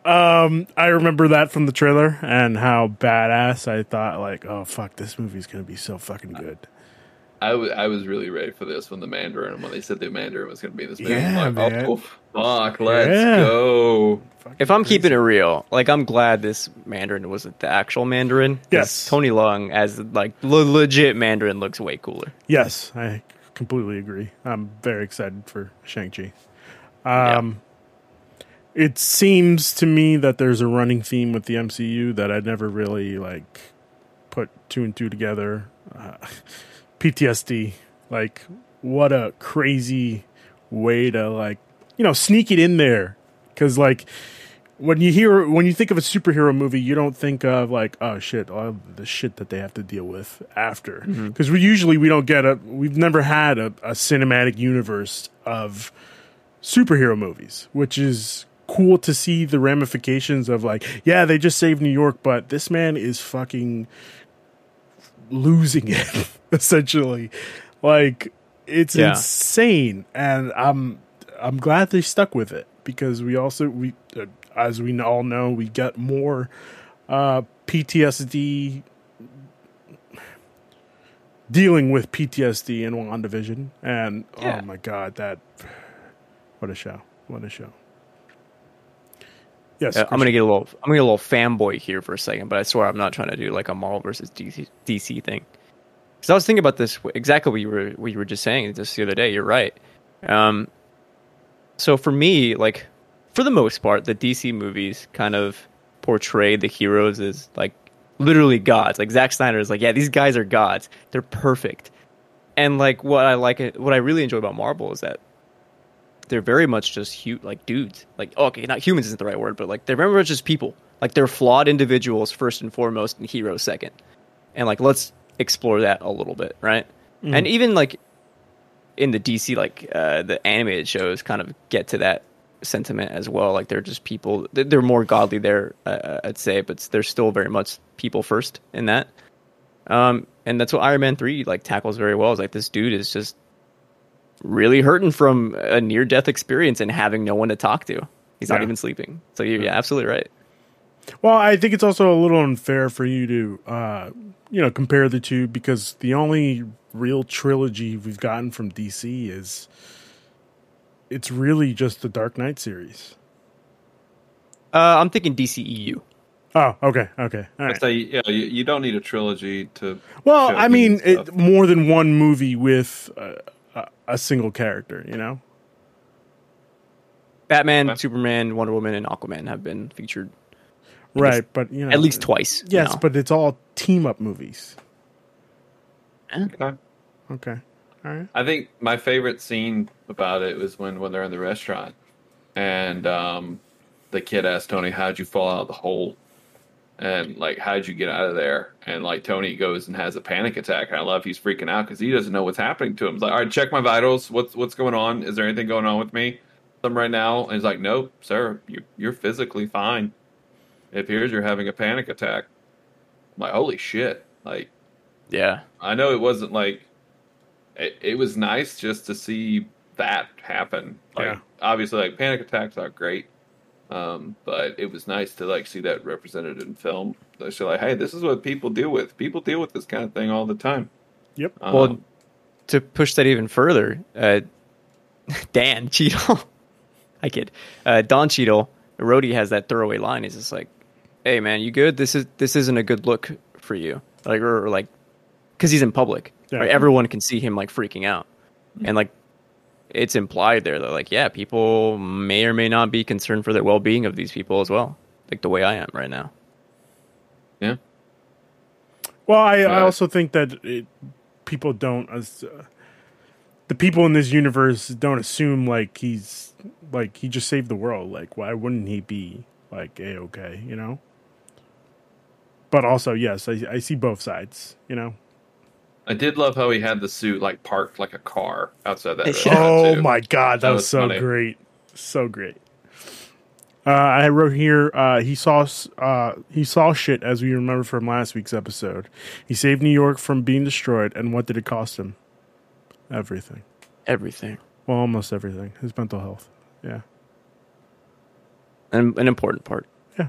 um, I remember that from the trailer and how badass I thought, like, oh, fuck, this movie's going to be so fucking good. I, w- I was really ready for this when the Mandarin, when they said the Mandarin was going to be in this movie. Yeah, I'm like, man. Oh, fuck, let's yeah. go. Fucking if I'm crazy. Keeping it real, like, I'm glad this Mandarin wasn't the actual Mandarin. Yes. Tony Leung as, like, le- legit Mandarin looks way cooler. Yes, I completely agree. I'm very excited for Shang-Chi. Um, yeah. It seems to me that there's a running theme with the M C U that I never really like put two and two together. Uh, P T S D, like what a crazy way to like, you know, sneak it in there. Cause like when you hear, when you think of a superhero movie, you don't think of like, oh shit, all the shit that they have to deal with after. Mm-hmm. Cause we usually, we don't get a, we've never had a, a cinematic universe of superhero movies, which is cool to see the ramifications of like, yeah, they just saved New York, but this man is fucking losing it essentially. Like it's yeah. insane, and I'm I'm glad they stuck with it, because we also we uh, as we all know, we got more uh, P T S D dealing with P T S D in WandaVision, and yeah. oh my God, that. What a show! What a show! Yes, uh, I'm gonna get a little. I'm gonna get a little fanboy here for a second, but I swear I'm not trying to do like a Marvel versus D C, D C thing. Because I was thinking about this exactly what you were what you were just saying just the other day. You're right. Um, So for me, like, for the most part, the D C movies kind of portray the heroes as, like, literally gods. Like, Zack Snyder is like, yeah, these guys are gods. They're perfect. And, like, what I like, what I really enjoy about Marvel is that they're very much just, hu- like, dudes. Like, oh, okay, not humans isn't the right word, but, like, they're very much just people. Like, they're flawed individuals first and foremost and heroes second. And, like, let's explore that a little bit, right? Mm-hmm. And even, like, in the D C, like, uh, the animated shows kind of get to that sentiment as well. Like, they're just people. They're more godly there, uh, I'd say, but they're still very much people first in that. Um, and that's what Iron Man Three like tackles very well. Is like, this dude is just really hurting from a near death experience and having no one to talk to. He's yeah. not even sleeping. So you're yeah, absolutely right. Well, I think it's also a little unfair for you to, uh, you know, compare the two, because the only real trilogy we've gotten from D C is it's really just the Dark Knight series. Uh, I'm thinking D C E U. Oh, okay, okay. All right. So you, you know, you, you don't need a trilogy to. Well, I mean, it, more than one movie with uh, a, a single character, you know. Batman, okay. Superman, Wonder Woman, and Aquaman have been featured. Right, least, but you know, at least twice. Yes, you know? But it's all team up movies. Okay. Okay. All right. I think my favorite scene about it was when, when they're in the restaurant, and um, the kid asked Tony, "How'd you fall out of the hole?" And like, how'd you get out of there? And like, Tony goes and has a panic attack. I love he's freaking out because he doesn't know what's happening to him. He's like, all right, check my vitals. What's what's going on? Is there anything going on with me? Something right now? And he's like, no, sir, you're, you're physically fine. It appears you're having a panic attack. I'm like, holy shit. Like, yeah, I know it wasn't like, it, it was nice just to see that happen. Like, yeah. Obviously, like, panic attacks aren't great. Um, but it was nice to like see that represented in film. So like, hey, this is what people deal with. People deal with this kind of thing all the time. Yep. Um, well, to push that even further, uh, Dan Cheadle, I kid, uh, Don Cheadle, Rhodey has that throwaway line. He's just like, "Hey, man, you good? This is this isn't a good look for you." Like, or, or like, because he's in public, yeah. Right? Everyone can see him like freaking out, mm-hmm. and like. It's implied there that, like, yeah, people may or may not be concerned for the well-being of these people as well, like the way I am right now. Yeah. Well, I, uh, I also think that it, people don't... Uh, the people in this universe don't assume, like, he's... Like, he just saved the world. Like, why wouldn't he be, like, A-okay, you know? But also, yes, I, I see both sides, you know? I did love how he had the suit like parked like a car outside that. Oh my god, that, that was, was so funny. Great, so great. Uh, I wrote here. Uh, he saw uh, he saw shit as we remember from last week's episode. He saved New York from being destroyed, and what did it cost him? Everything. Everything. Well, almost everything. His mental health. Yeah. And an important part. Yeah,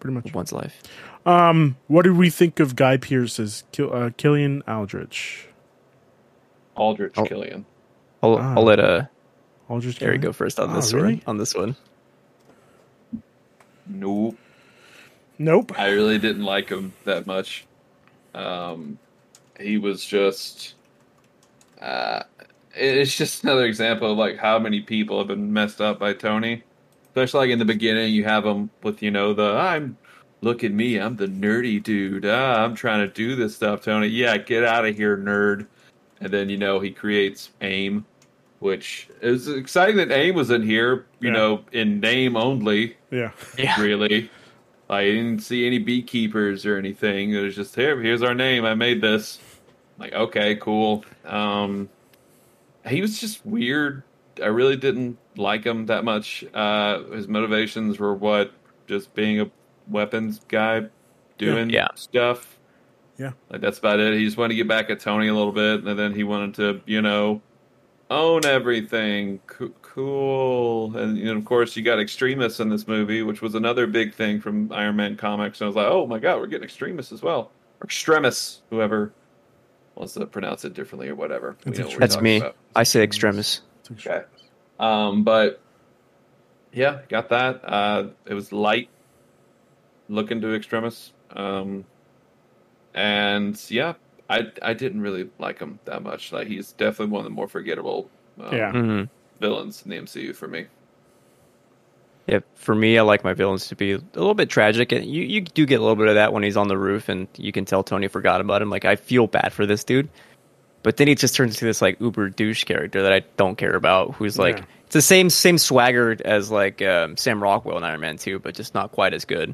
pretty much. One's life. Um, what did we think of Guy Pearce as Kill, uh, Killian Aldrich? Aldrich I'll, Killian. I'll, ah, I'll let uh, Aldrich Gary go first on this oh, really? one. On this one. Nope. Nope. I really didn't like him that much. Um, he was just. Uh, it's just another example of like how many people have been messed up by Tony, especially like in the beginning. You have him with you know the I'm. Look at me, I'm the nerdy dude. Ah, I'm trying to do this stuff, Tony. Yeah, get out of here, nerd. And then, you know, he creates AIM, which is exciting that AIM was in here, you yeah. know, in name only. Yeah. Really. I didn't see any beekeepers or anything. It was just, here, here's our name. I made this. I'm like, okay, cool. Um, he was just weird. I really didn't like him that much. Uh, his motivations were what? Just being a weapons guy doing yeah. stuff. Yeah. Like that's about it. He just wanted to get back at Tony a little bit, and then he wanted to, you know, own everything. C- cool. And, you know, of course, you got extremists in this movie, which was another big thing from Iron Man comics. And I was like, oh my God, we're getting extremists as well. Or extremists, whoever wants to pronounce it differently or whatever. That's, we know what that's me. About. I say extremists. Okay. Um, but yeah, got that. Uh, it was light. Look into extremists, um, and yeah, I I didn't really like him that much. Like he's definitely one of the more forgettable um, yeah. mm-hmm. villains in the M C U for me. Yeah, for me, I like my villains to be a little bit tragic, and you, you do get a little bit of that when he's on the roof, and you can tell Tony forgot about him. Like, I feel bad for this dude, but then he just turns into this like uber douche character that I don't care about. Who's like, yeah. it's the same same swagger as like um, Sam Rockwell in Iron Man Two, but just not quite as good.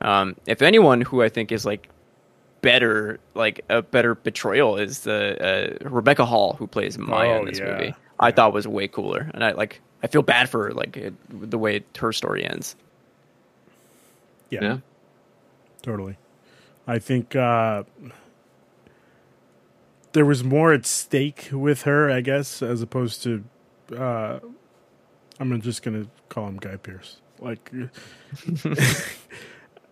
Um, if anyone who I think is like better, like a better betrayal, is the uh, Rebecca Hall who plays Maya oh, in this yeah. movie. I yeah. thought was way cooler, and I like. I feel bad for like it, the way her story ends. Yeah, yeah. totally. I think uh, there was more at stake with her, I guess, as opposed to. Uh, I'm just gonna call him Guy Pearce. Like,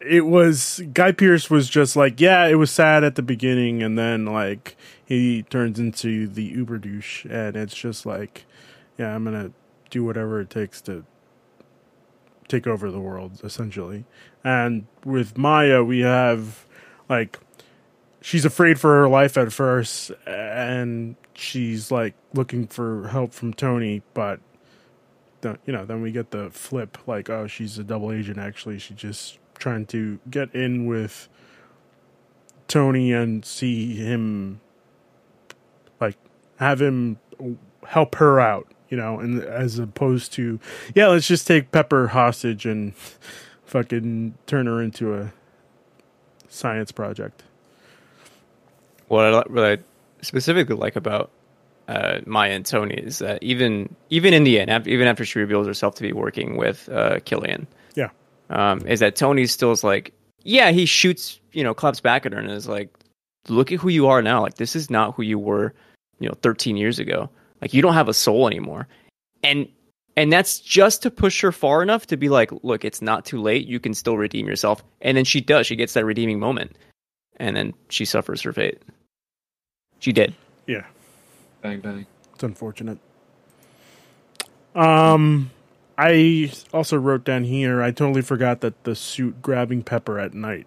it was Guy Pearce was just like, yeah, it was sad at the beginning, and then like he turns into the uber douche, and it's just like, yeah, I'm gonna. do whatever it takes to take over the world, essentially. And with Maya, we have, like, she's afraid for her life at first, and she's, like, looking for help from Tony, but, the, you know, then we get the flip, like, oh, she's a double agent, actually. She's just trying to get in with Tony and see him, like, have him help her out. You know, and as opposed to, yeah, let's just take Pepper hostage and fucking turn her into a science project. What I, what I specifically like about uh, Maya and Tony is that even even in the end, even after she reveals herself to be working with uh, Killian, yeah, um, is that Tony still is like, yeah, he shoots, you know, claps back at her and is like, look at who you are now. Like, this is not who you were, you know, thirteen years ago. Like, you don't have a soul anymore. And and that's just to push her far enough to be like, look, it's not too late. You can still redeem yourself. And then she does. She gets that redeeming moment. And then she suffers her fate. She did. Yeah. Bang, bang. It's unfortunate. Um, I also wrote down here, I totally forgot that the suit grabbing Pepper at night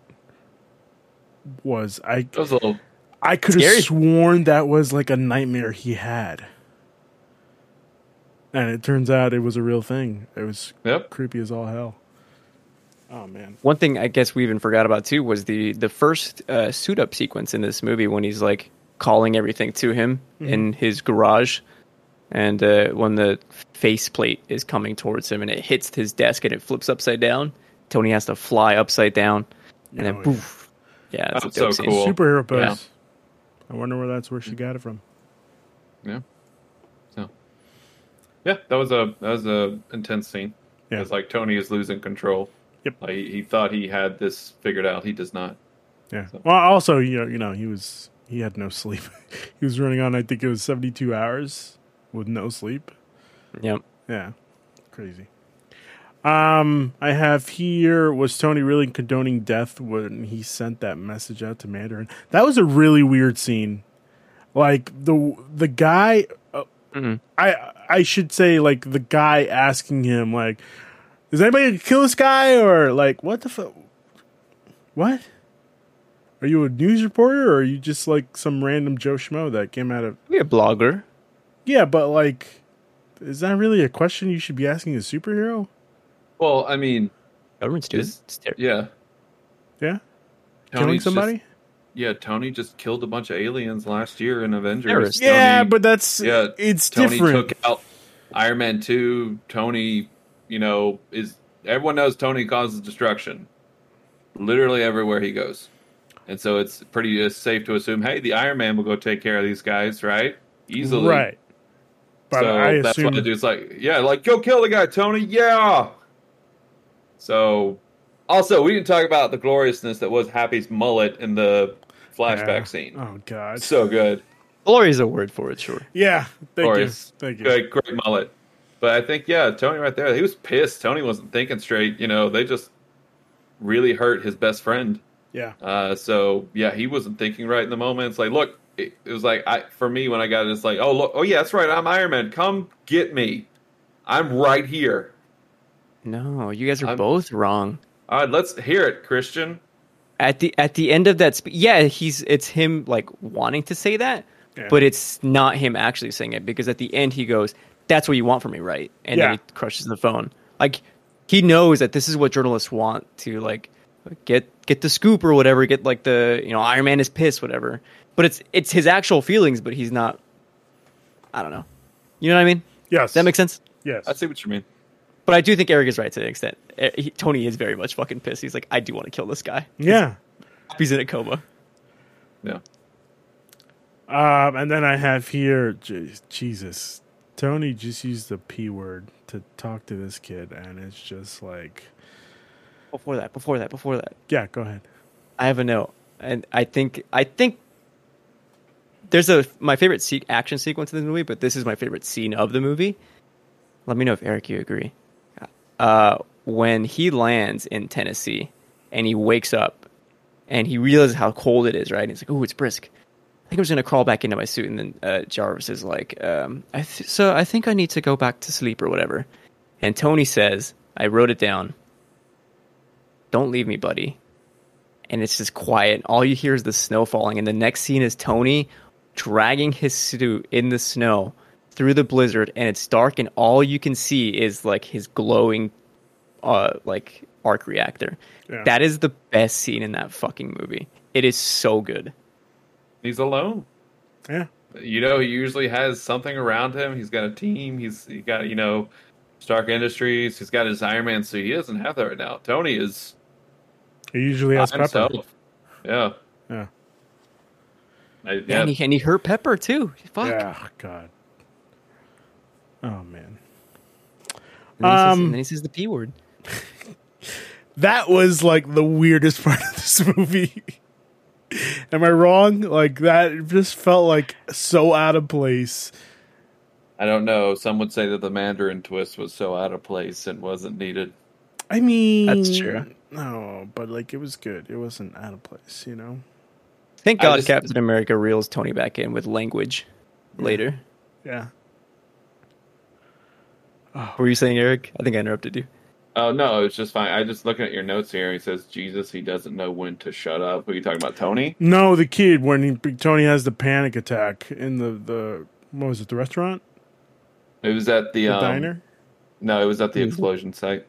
was... I, that was a little I could scary. have sworn that was like a nightmare he had. And it turns out it was a real thing. It was yep. creepy as all hell. Oh, man. One thing I guess we even forgot about, too, was the, the first uh, suit-up sequence in this movie when he's, like, calling everything to him mm-hmm. in his garage. And uh, when the faceplate is coming towards him and it hits his desk and it flips upside down, Tony has to fly upside down. And oh, then, poof. Yeah, yeah that's, that's a dope so scene. Cool. Superhero pose. Yeah. I wonder where that's where she got it from. Yeah. Yeah, that was a that was a intense scene. Yeah. It's like Tony is losing control. Yep. Like he, he thought he had this figured out. He does not. Yeah. So. Well, also, you know, you know, he was he had no sleep. He was running on, I think it was seventy-two hours with no sleep. Yep. Yeah. Crazy. Um, I have here, was Tony really condoning death when he sent that message out to Mandarin? That was a really weird scene. Like the the guy. Uh, mm-hmm. I. I should say, like, the guy asking him, like, is anybody going to kill this guy? Or, like, what the fuck? What? Are you a news reporter? Or are you just, like, some random Joe Schmo that came out of... You're a blogger. Yeah, but, like, is that really a question you should be asking a superhero? Well, I mean... Governments do it. Yeah. Yeah? Tony's Killing somebody? Just, yeah, Tony just killed a bunch of aliens last year in Avengers. Yeah, Tony, but that's... Yeah, it's Tony different. Tony took out... Iron Man two, Tony, you know, is everyone knows Tony causes destruction literally everywhere he goes. And so it's pretty uh, safe to assume, hey, the Iron Man will go take care of these guys, right? Easily. Right. But so I that's assume... what the dude's like. Yeah, like, go kill the guy, Tony. Yeah. So also, we didn't talk about the gloriousness that was Happy's mullet in the flashback yeah. scene. Oh, God. So good. Glory is a word for it, sure. Yeah, thank Glorious. you. Thank you. Great, great mullet. But I think, yeah, Tony right there, he was pissed. Tony wasn't thinking straight. You know, they just really hurt his best friend. Yeah. Uh, so, yeah, he wasn't thinking right in the moment. It's like, look, it, it was like, I for me, when I got it, it's like, oh, look, oh yeah, that's right, I'm Iron Man. Come get me. I'm right here. No, you guys are I'm, both wrong. All right, let's hear it, Christian. At the at the end of that, spe- yeah, he's it's him, like, wanting to say that. Yeah. But it's not him actually saying it, because at the end he goes, that's what you want from me, right? And yeah. then he crushes the phone. Like, he knows that this is what journalists want, to like get get the scoop or whatever, get like the, you know, Iron Man is pissed, whatever. But it's it's his actual feelings, but he's not, I don't know. You know what I mean? Yes. Does that make sense? Yes. I see what you mean. But I do think Eric is right to an extent. He, Tony is very much fucking pissed. He's like, I do want to kill this guy. Yeah. He's in a coma. Yeah. Um, and then I have here, Jesus, Tony just used the P word to talk to this kid, and it's just like... Before that, before that, before that. Yeah, go ahead. I have a note, and I think I think there's a my favorite se- action sequence in the movie, but this is my favorite scene of the movie. Let me know if, Eric, you agree. Uh, when he lands in Tennessee, and he wakes up, and he realizes how cold it is, right? And he's like, oh, it's brisk. I think I'm just going to crawl back into my suit. And then uh, Jarvis is like, um, I th- so I think I need to go back to sleep or whatever. And Tony says, I wrote it down, don't leave me, buddy. And it's just quiet. All you hear is the snow falling. And the next scene is Tony dragging his suit in the snow through the blizzard. And it's dark. And all you can see is like his glowing uh, like arc reactor. Yeah. That is the best scene in that fucking movie. It is so good. He's alone. Yeah. You know, he usually has something around him. He's got a team. He's he got, you know, Stark Industries. He's got his Iron Man suit. He doesn't have that right now. Tony is... He usually has himself. Pepper. Yeah. Yeah. I, yeah. yeah and, he, and he hurt Pepper, too. Fuck. Yeah, God. Oh, man. And then, um, he, says, and then he says the P word. That was, like, the weirdest part of this movie. Am I wrong? Like, that just felt like so out of place. I don't know. Some would say that the Mandarin twist was so out of place and wasn't needed. I mean, that's true. No, but like, it was good. It wasn't out of place, you know. Thank God just, Captain America reels Tony back in with language yeah. later. Yeah. Oh. What were you saying, Eric? I think I interrupted you. Oh, no, it's just fine. I just looking at your notes here. He says, Jesus, he doesn't know when to shut up. Are you talking about Tony? No, the kid, when he, Tony has the panic attack in the, the, what was it, the restaurant? It was at the, the um, diner? No, it was at the explosion site.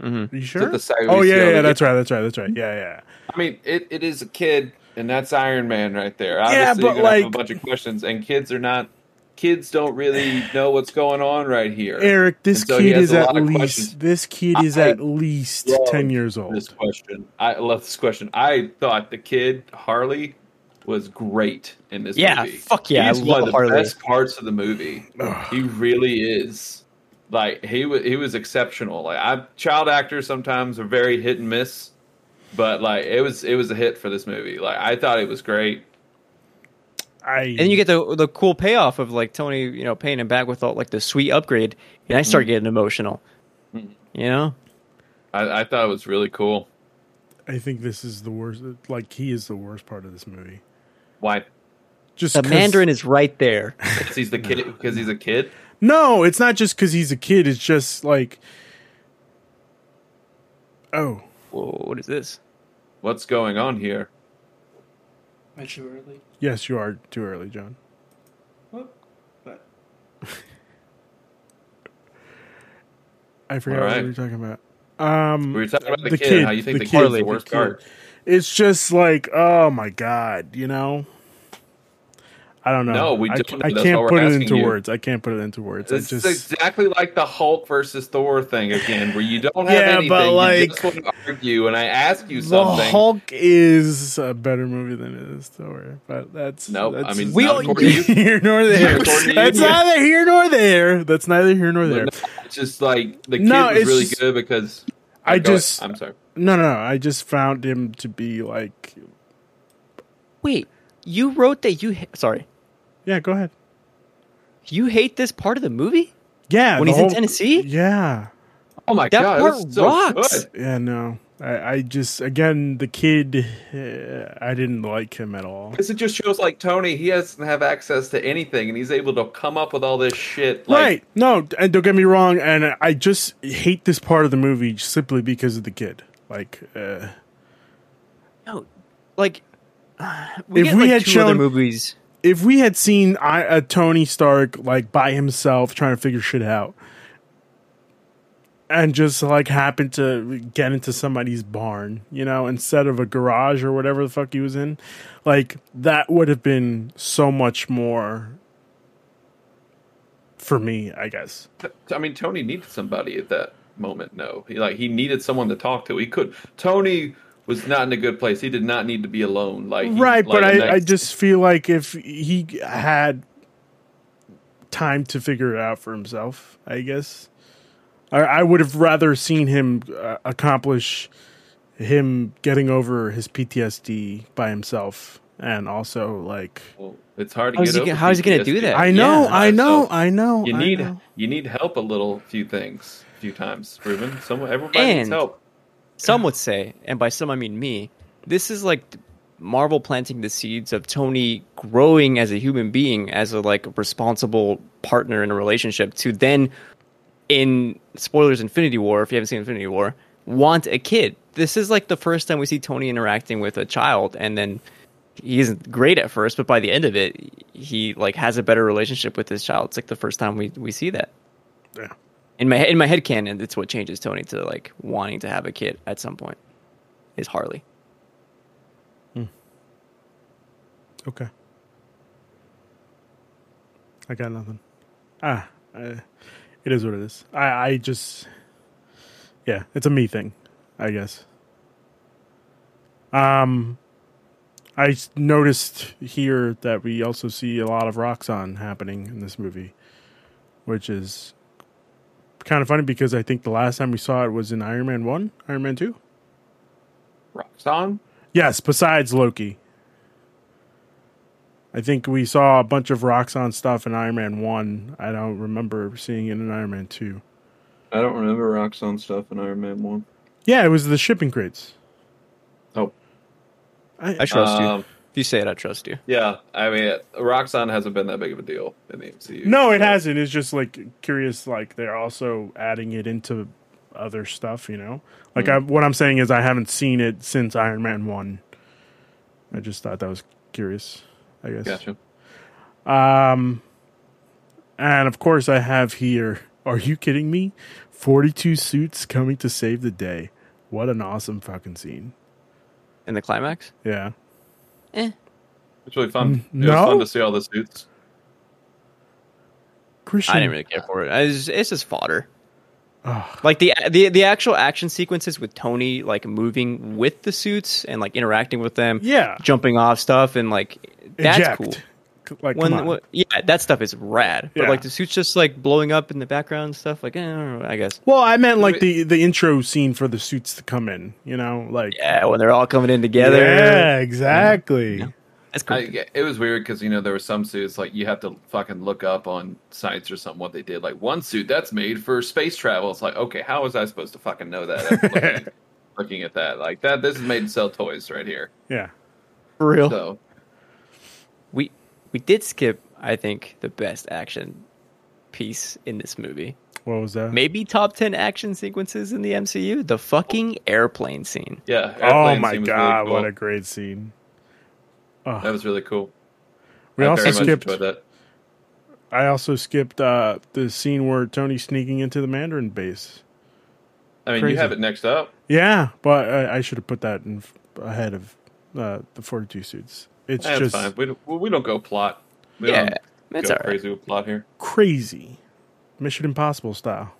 Mm-hmm. Are you sure? At the site oh, yeah, yeah, yeah that's right, that's right, that's right. Yeah, yeah. I mean, it, it is a kid, and that's Iron Man right there. Obviously, yeah, but you're going like... to have a bunch of questions, and kids are not. Kids don't really know what's going on right here. Eric, this so kid is at least questions. this kid is I at least ten years old. This question, I love this question. I thought the kid Harley was great in this yeah, movie. Yeah, fuck yeah, he's I one love of the Harley. Best parts of the movie. He really is. Like he was, he was exceptional. Like I, child actors sometimes are very hit and miss, but like it was, it was a hit for this movie. Like I thought it was great. I, and then you get the the cool payoff of like Tony, you know, paying him back with all like the sweet upgrade, and I start getting emotional. You know, I, I thought it was really cool. I think this is the worst. Like he is the worst part of this movie. Why? Just the Mandarin is right there. Because he's the kid. Because he's a kid. No, it's not just because he's a kid. It's just like, oh, whoa, what is this? What's going on here? Am I too early? Yes, you are too early, John. What? But. I forgot right. what we were talking about. Um, we were talking about the, the kid, kid. How you think the, the kid is the worst part? It's just like, oh my god, you know. I don't know. No, we don't I, know. I can't put it into you. words. I can't put it into words. It's just... exactly like the Hulk versus Thor thing again, where you don't have yeah, anything. But like, you just want to argue, and I ask you something. The Hulk is a better movie than it is Thor, but that's no. Nope. I mean, we don't here nor there. That's neither here nor there. That's neither here nor there. No, it's just like the kid no, was really just, good because I just. Ahead. I'm sorry. No, no, no. I just found him to be like. Wait, you wrote that you sorry. Yeah, go ahead. You hate this part of the movie? Yeah. When he's whole, in Tennessee? Yeah. Oh my that God. That part so rocks. Good. Yeah, no. I, I just, again, the kid, I didn't like him at all. Because it just shows like Tony, he doesn't have access to anything and he's able to come up with all this shit. Like, right. No, and don't get me wrong. And I just hate this part of the movie simply because of the kid. Like, uh, no. Like, we if get, we like, had two shown, other movies. If we had seen I, a Tony Stark like by himself trying to figure shit out, and just like happened to get into somebody's barn, you know, instead of a garage or whatever the fuck he was in. Like, that would have been so much more for me, I guess. I mean, Tony needed somebody at that moment. No, he, like, he needed someone to talk to. He could. Tony was not in a good place. He did not need to be alone. Like, he, right. Like, but I, I just feel like if he had time to figure it out for himself, I guess I, I would have rather seen him uh, accomplish him getting over his P T S D by himself. And also, like, well, it's hard to get over. How is he going to do that? I know, yeah. I know, so I know. You need I know. you need help a little, few things, a few times, Ruben. Someone, everybody and needs help. Some would say, and by some I mean me, this is like Marvel planting the seeds of Tony growing as a human being, as a like responsible partner in a relationship, to then, in spoilers, Infinity War. If you haven't seen Infinity War, want a kid. This is like the first time we see Tony interacting with a child, and then. He isn't great at first, but by the end of it, he like has a better relationship with his child. It's like the first time we, we see that. Yeah. In my in my head canon, it's what changes Tony to like wanting to have a kid at some point. Is Harley. Hmm. Okay. I got nothing. Ah, I, it is what it is. I I just yeah, it's a me thing, I guess. Um. I noticed here that we also see a lot of Roxxon happening in this movie, which is kind of funny because I think the last time we saw it was in Iron Man one, Iron Man two. Roxxon? Yes, besides Loki. I think we saw a bunch of Roxxon stuff in Iron Man one. I don't remember seeing it in Iron Man two. I don't remember Roxxon stuff in Iron Man one. Yeah, it was the shipping crates. Oh. I, I trust um, you. If you say it, I trust you. Yeah, I mean, Roxxon hasn't been that big of a deal in the M C U. No, it so. hasn't. It's just, like, curious, like, they're also adding it into other stuff, you know? Like, mm. I, what I'm saying is I haven't seen it since Iron Man one. I just thought that was curious, I guess. Gotcha. Um, and, of course, I have here, are you kidding me? forty-two suits coming to save the day. What an awesome fucking scene. In the climax? Yeah. Eh. It's really fun. It no? was fun to see all the suits. Christian. I didn't really care for it. I just, it's just fodder. Oh. Like, the, the the actual action sequences with Tony, like, moving with the suits and, like, interacting with them. Yeah. Jumping off stuff and, like, that's Eject. cool. Like, when, come on. When, yeah, that stuff is rad. But, yeah. like, the suits just, like, blowing up in the background and stuff. Like, eh, I don't know, I guess. Well, I meant, like, the, the intro scene for the suits to come in, you know? like Yeah, when they're all coming in together. Yeah, exactly. Yeah. That's cool. I, it was weird because, you know, there were some suits, like, you have to fucking look up on sites or something what they did. Like, one suit, that's made for space travel. It's like, okay, how was I supposed to fucking know that after looking, looking at that? Like, that. This is made to sell toys right here. Yeah. For real. So. We... We did skip, I think, the best action piece in this movie. What was that? Maybe top ten action sequences in the M C U. The fucking airplane scene. Yeah. Airplane oh my scene god! Really cool. What a great scene. Oh. That was really cool. We I also skipped. That. I also skipped uh, the scene where Tony's sneaking into the Mandarin base. I mean, Crazy. You have it next up. Yeah, but I, I should have put that in, ahead of uh, the forty-two suits. It's That's just fine. We don't, we don't go plot. We yeah, don't go right. crazy with plot here. Crazy, Mission Impossible style.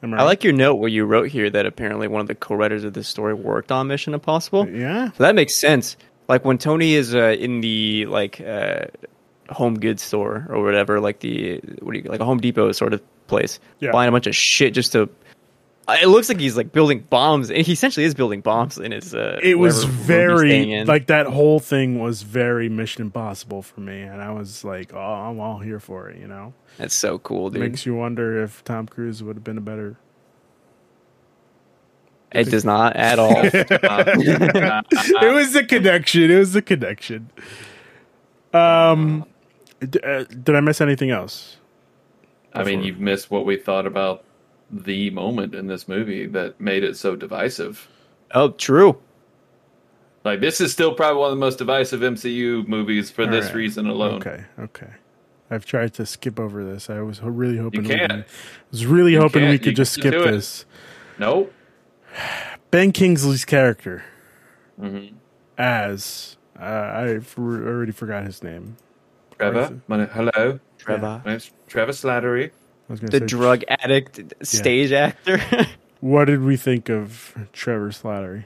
Am I, right? I like your note where you wrote here that apparently one of the co-writers of this story worked on Mission Impossible. Yeah, so that makes sense. Like when Tony is uh, in the like uh, home goods store or whatever, like the what do you like a Home Depot sort of place, yeah. buying a bunch of shit just to. It looks like he's like building bombs, and he essentially is building bombs in his. Uh, it was very like that whole thing was very Mission Impossible for me, and I was like, "Oh, I'm all here for it," you know. That's so cool, dude. Makes you wonder if Tom Cruise would have been a better. It does not at all. It was the connection. It was the connection. Um, d- uh, did I miss anything else? I mean, you've missed what we thought about. The moment in this movie that made it so divisive. Oh, true. Like, this is still probably one of the most divisive M C U movies for All this right. reason alone. Okay, okay. I've tried to skip over this. I was really hoping you can. We, I was really you hoping can. we could you just skip this. Nope. Ben Kingsley's character mm-hmm. as uh, I f- already forgot his name. Trevor. My, hello, Trevor. Yeah. Trevor Slattery, the say, drug addict yeah. stage actor. What did we think of Trevor Slattery?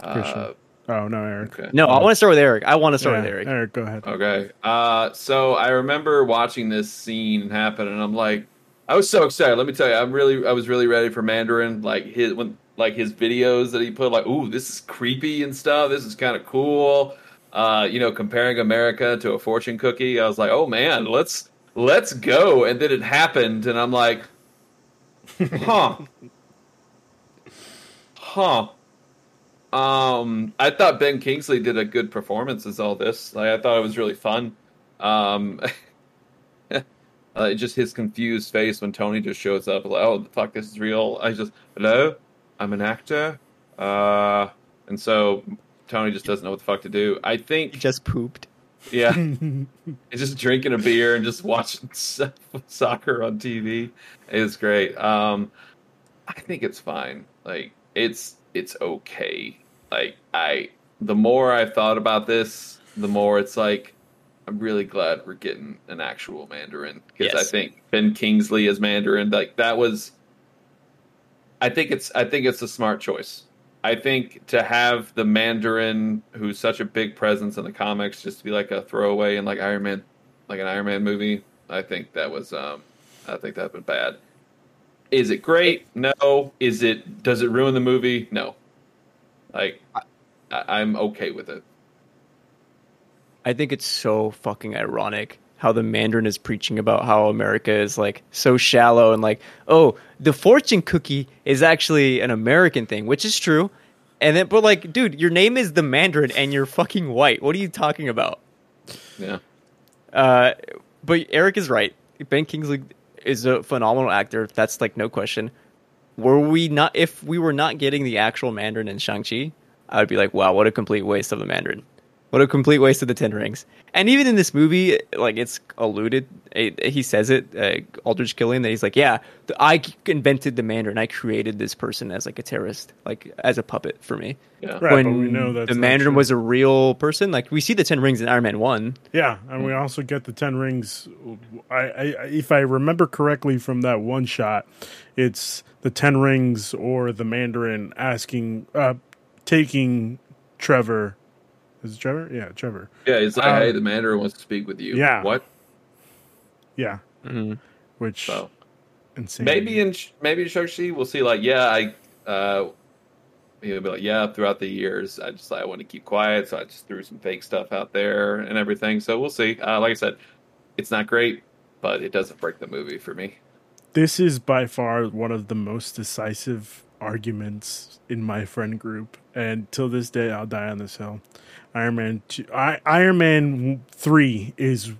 Uh, oh no, Eric. Okay. No, I want to start with Eric. I want to start yeah, with Eric. Eric, go ahead. Okay. Uh, so I remember watching this scene happen, and I'm like, I was so excited. Let me tell you, I'm really, I was really ready for Mandarin. Like his, when, like his videos that he put, like, ooh, this is creepy and stuff. This is kind of cool. Uh, you know, comparing America to a fortune cookie. I was like, oh man, let's let's go. And then it happened, and I'm like, huh, huh. Um, I thought Ben Kingsley did a good performance as all this. Like, I thought it was really fun. Um, uh, just his confused face when Tony just shows up. Like, oh, fuck, this is real. I just, hello, I'm an actor. Uh, and so Tony just doesn't know what the fuck to do. I think he just pooped. Yeah, and just drinking a beer and just watching soccer on T V is great. Um, I think it's fine. Like, it's. It's okay. Like I, the more I thought about this, the more it's like I'm really glad we're getting an actual Mandarin, because yes. I think Ben Kingsley as Mandarin, like that was. I think it's. I think it's a smart choice. I think to have the Mandarin, who's such a big presence in the comics, just to be like a throwaway in like Iron Man, like an Iron Man movie. I think that was. Um, I think that'd been bad. Is it great? No. Is it? Does it ruin the movie? No. Like, I, I'm okay with it. I think it's so fucking ironic how the Mandarin is preaching about how America is like so shallow and like, oh, the fortune cookie is actually an American thing, which is true. And then, but like, dude, your name is the Mandarin and you're fucking white. What are you talking about? Yeah. Uh, but Eric is right. Ben Kingsley is a phenomenal actor. That's like no question. Were we not, if we were not getting the actual Mandarin in Shang-Chi, I would be like, wow, what a complete waste of the Mandarin. What a complete waste of the Ten Rings. And even in this movie, like it's alluded, it, he says it, uh, Aldrich Killian, that he's like, yeah, I invented the Mandarin. I created this person as like a terrorist, like as a puppet for me. Yeah. Right, when but we know that's the Mandarin was a real person. Like we see the Ten Rings in Iron Man one. Yeah, and we also get the Ten Rings. I, I if I remember correctly from that one shot, it's the Ten Rings or the Mandarin asking, uh, taking Trevor. Is it Trevor? Yeah, Trevor. Yeah, it's like, um, hey, the Mandarin wants to speak with you. Yeah. What? Yeah. Mm-hmm. Which, so, insane. Maybe in maybe in Shang-Chi we'll see, like, yeah, I, uh, he'll be like, yeah, throughout the years, I just, I want to keep quiet, so I just threw some fake stuff out there and everything, so we'll see. Uh, like I said, it's not great, but it doesn't break the movie for me. This is by far one of the most decisive arguments in my friend group, and till this day I'll die on this hill. Iron Man two, I, Iron Man three is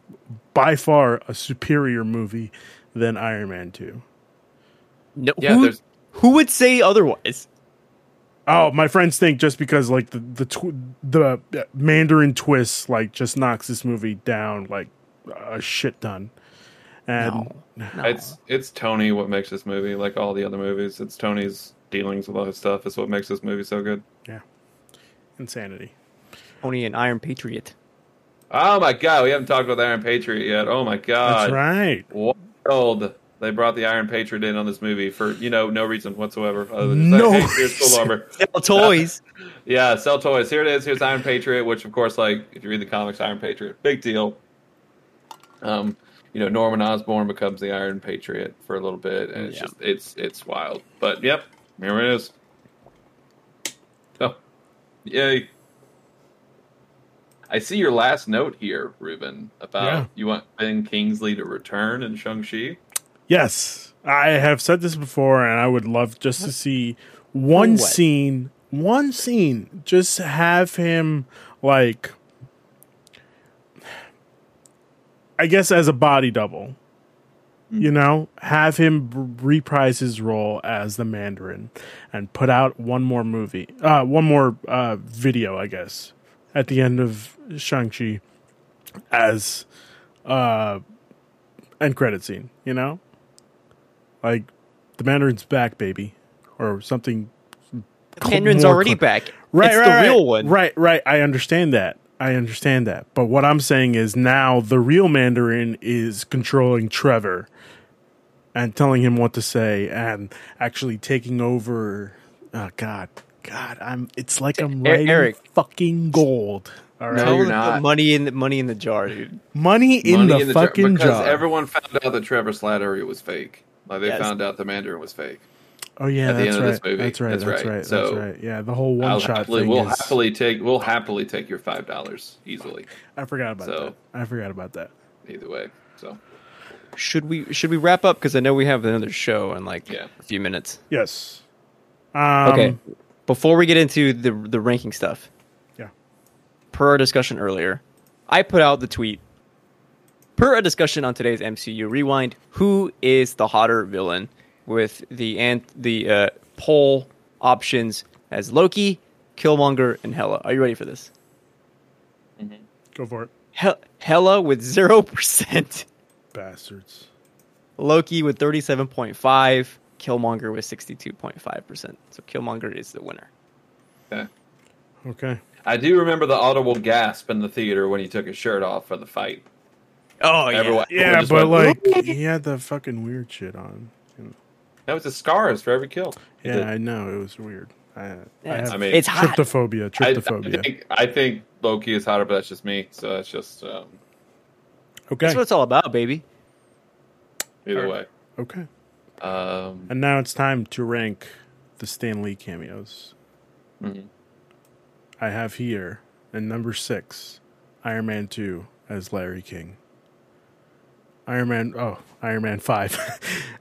by far a superior movie than Iron Man two. No, yeah, who, who would say otherwise? Oh, my friends think just because like the the tw- the Mandarin twist like just knocks this movie down like a shit ton. And no, no. it's it's Tony what makes this movie like all the other movies. It's Tony's dealings with all his stuff is what makes this movie so good. Yeah. Insanity. Tony and Iron Patriot. Oh my god, we haven't talked about the Iron Patriot yet. Oh my god. That's right. Wild. They brought the Iron Patriot in on this movie for, you know, no reason whatsoever. Other than no like, hey, here's cool armor. Sell toys. Yeah, sell toys. Here it is. Here's Iron Patriot, which of course, like, if you read the comics, Iron Patriot, big deal. Um, you know, Norman Osborn becomes the Iron Patriot for a little bit, and it's yeah. just it's it's wild. But yep. Here it is. Oh, yay! I see your last note here, Ruben, about yeah. you want Ben Kingsley to return in Shang-Chi. Yes, I have said this before, and I would love just to see one what? scene, one scene, just have him like, I guess, as a body double. You know, have him reprise his role as the Mandarin and put out one more movie, uh, one more uh, video, I guess, at the end of Shang-Chi as uh, end credit scene, you know? Like, the Mandarin's back, baby. Or something. The Mandarin's already cl- back. Right, it's right, the right, real one. Right, right. I understand that. I understand that. But what I'm saying is now the real Mandarin is controlling Trevor and telling him what to say and actually taking over. Oh, God. God, I'm. It's like I'm writing Eric. fucking gold. All right? No, you're not. Money in the money in the jar, dude. Money in money the, in the fucking jar. Because jar. everyone found out that Trevor Slattery was fake. Like they yes. found out the Mandarin was fake. Oh yeah, at the that's end right. of this movie. That's right. That's, that's right. right. So that's right. Yeah, the whole one I'll shot happily, thing. We'll is... happily take. We'll happily take your five dollars easily. I forgot about so, that. I forgot about that. Either way, so should we should we wrap up? Because I know we have another show in like yeah. a few minutes. Yes. Um, okay. Before we get into the the ranking stuff. Yeah. Per our discussion earlier, I put out the tweet. Per a discussion on today's M C U Rewind, who is the hotter villain? With the and the uh, poll options as Loki, Killmonger, and Hela. Are you ready for this? Mm-hmm. Go for it. Hel- Hela with zero percent. Bastards. Loki with thirty-seven point five. Killmonger with sixty-two point five percent. So Killmonger is the winner. Okay. Okay. I do remember the audible gasp in the theater when he took his shirt off for the fight. Oh yeah. Everyone, yeah, but went, like he had the fucking weird shit on. That was the scars for every kill. Yeah, the, I know. It was weird. I, yeah, I, have I mean, it's hot. Tryptophobia. Tryptophobia. I, I, think, I think Loki is hotter, but that's just me. So that's just... Um, okay. That's what it's all about, baby. Either all right. way. Okay. Um, and now it's time to rank the Stan Lee cameos. Mm-hmm. I have here, in number six, Iron Man two as Larry King. Iron Man, oh, Iron Man five.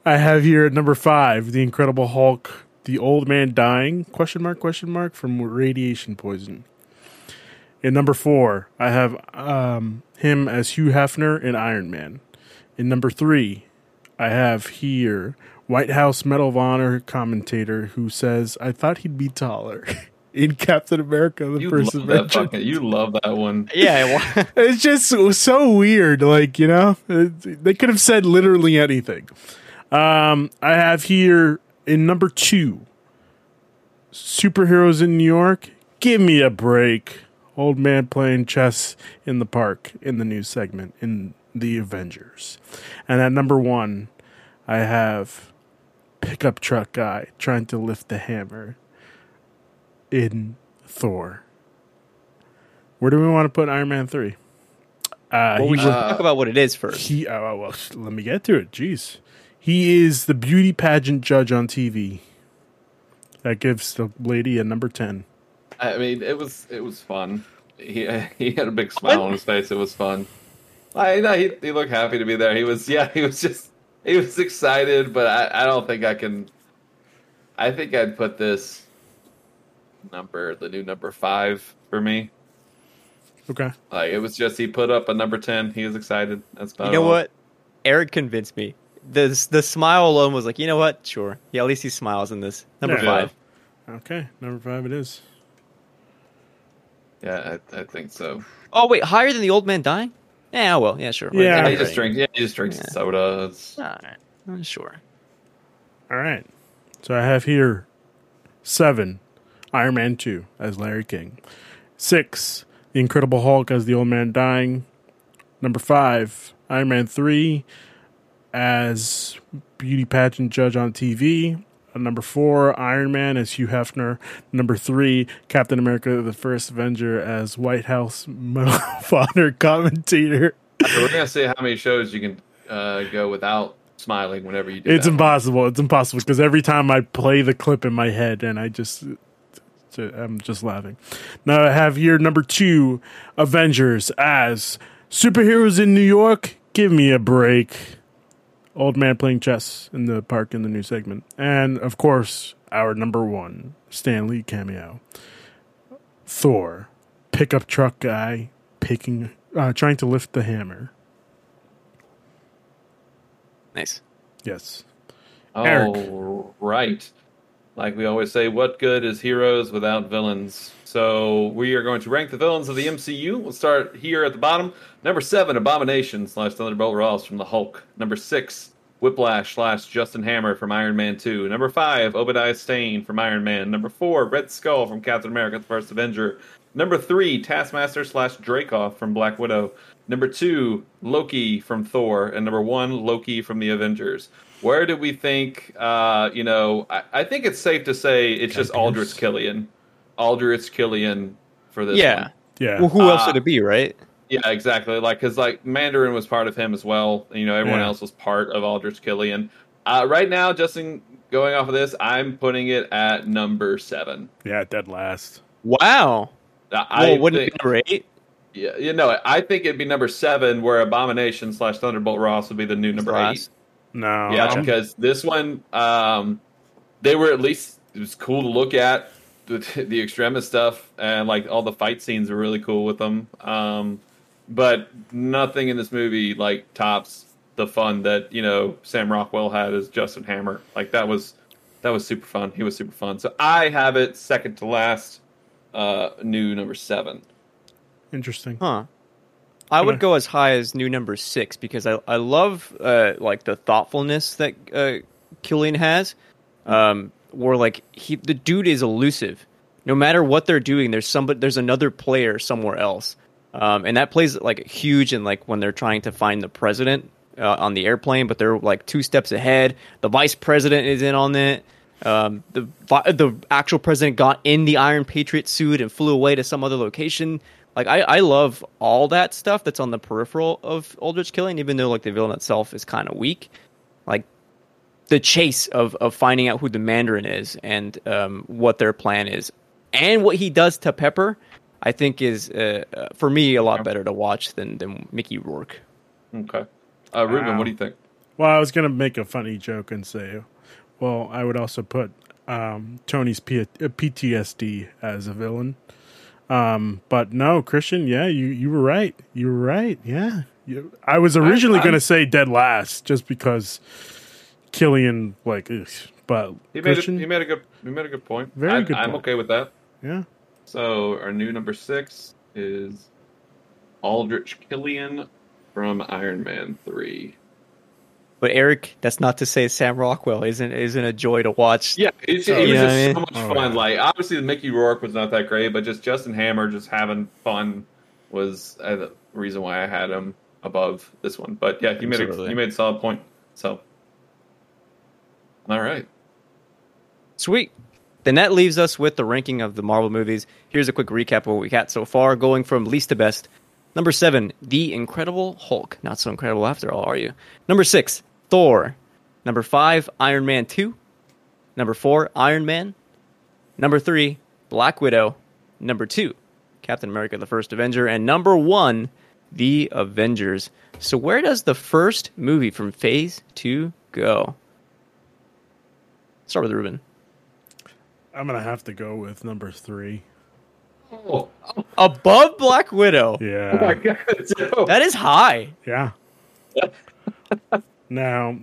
I have here at number five, The Incredible Hulk, the old man dying, question mark, question mark, from radiation poison. In number four, I have um, him as Hugh Hefner in Iron Man. In number three, I have here White House Medal of Honor commentator who says, I thought he'd be taller. In Captain America, the you First love Adventure. That fucking, you love that one. Yeah. It it's just so, so weird. Like, you know, it, they could have said literally anything. Um, I have here in number two, Superheroes in New York. Give me a break. Old man playing chess in the park in the new segment in The Avengers. And at number one, I have Pickup Truck Guy trying to lift the hammer. In Thor. Where do we want to put Iron Man three? Uh, well, we should uh, talk about what it is first. He, uh, well, let me get to it. Jeez. He is the beauty pageant judge on T V. That gives the lady a number ten. I mean, it was it was fun. He he had a big smile on his face. It was fun. I know he, he looked happy to be there. He was yeah. He was just he was excited. But I, I don't think I can. I think I'd put this. Number the new number five for me. Okay, like it was just he put up a number ten. He was excited. That's about you know all. What? Eric convinced me. The the smile alone was like you know what? Sure, yeah. At least he smiles in this number yeah. five. Okay, number five it is. Yeah, I, I think so. Oh wait, higher than the old man dying? Yeah, well, yeah, sure. Yeah, yeah he just drinks. Yeah, he just drinks yeah. sodas. All right, I'm sure. All right, so I have here seven. Iron Man two as Larry King. Six, The Incredible Hulk as the old man dying. Number five, Iron Man three as beauty pageant judge on T V. Number four, Iron Man as Hugh Hefner. Number three, Captain America the First Avenger as White House Medal of Honor commentator. So we're going to see how many shows you can uh, go without smiling whenever you do It's that impossible. One. It's impossible because every time I play the clip in my head and I just... I'm just laughing. Now I have here number two, Avengers as Superheroes in New York. Give me a break. Old man playing chess in the park in the new segment. And, of course, our number one, Stan Lee cameo. Thor, pickup truck guy, picking, uh, trying to lift the hammer. Nice. Yes. Oh, Eric. Right. Like we always say, what good is heroes without villains? So we are going to rank the villains of the M C U. We'll start here at the bottom. Number seven, Abomination slash Thunderbolt Ross from the Hulk. Number six, Whiplash slash Justin Hammer from Iron Man Two. Number five, Obadiah Stane from Iron Man. Number four, Red Skull from Captain America: The First Avenger. Number three, Taskmaster slash Dracoff from Black Widow. Number two, Loki from Thor, and number one, Loki from the Avengers. Where do we think? Uh, you know, I, I think it's safe to say it's Guy just Pearce. Aldrich Killian, Aldrich Killian for this. Yeah, one. yeah. Well, who else uh, would it be, right? Yeah, exactly. Like, because like Mandarin was part of him as well. You know, everyone yeah. else was part of Aldrich Killian. Uh, right now, Justin, going off of this, I'm putting it at number seven. Yeah, dead last. Wow. Uh, well, I wouldn't think, it be number eight. Yeah, you know, I think it'd be number seven, where Abomination slash Thunderbolt Ross would be the new number eight. No, yeah, because this one, um, they were at least it was cool to look at the, the extremist stuff, and like all the fight scenes were really cool with them. Um, but nothing in this movie like tops the fun that you know Sam Rockwell had as Justin Hammer. Like that was that was super fun. He was super fun. So I have it second to last. Uh, new number seven. Interesting. Huh. I would go as high as new number six because I, I love uh, like the thoughtfulness that uh, Killian has. Um, where like he the dude is elusive. No matter what they're doing, there's somebody there's another player somewhere else. Um, and that plays like huge in like when they're trying to find the president uh, on the airplane, but they're like two steps ahead. The vice president is in on it. Um, the the actual president got in the Iron Patriot suit and flew away to some other location. Like I, I love all that stuff that's on the peripheral of Aldrich Killian, even though like the villain itself is kind of weak. Like the chase of of finding out who the Mandarin is and um, what their plan is, and what he does to Pepper, I think is uh, uh, for me a lot better to watch than than Mickey Rourke. Okay, uh, Ruben, um, what do you think? Well, I was gonna make a funny joke and say. Well, I would also put um, Tony's P- P T S D as a villain. Um, but no, Christian, yeah, you, you were right. You were right, yeah. You, I was originally going to say dead last just because Killian, like, ugh, but he made, a, he, made a good, he made a good point. Very I, good I'm point. I'm okay with that. Yeah. So our new number six is Aldrich Killian from Iron Man Three. But Eric, that's not to say Sam Rockwell isn't isn't a joy to watch. Yeah, it's, it was just I mean? so much oh, fun. Wow. Like obviously, Mickey Rourke was not that great, but just Justin Hammer just having fun was the reason why I had him above this one. But yeah, you made a, you made a solid point. So, all right, sweet. Then that leaves us with the ranking of the Marvel movies. Here's a quick recap of what we got so far, going from least to best. Number seven, The Incredible Hulk. Not so incredible after all, are you? Number six, Thor. Number five, Iron Man two. Number four, Iron Man. Number three, Black Widow. Number two, Captain America: The First Avenger. And number one, The Avengers. So where does the first movie from Phase two go? Start with Ruben. I'm going to have to go with number three. Oh. Above Black Widow. Yeah. Oh my God. That is high. Yeah. Now,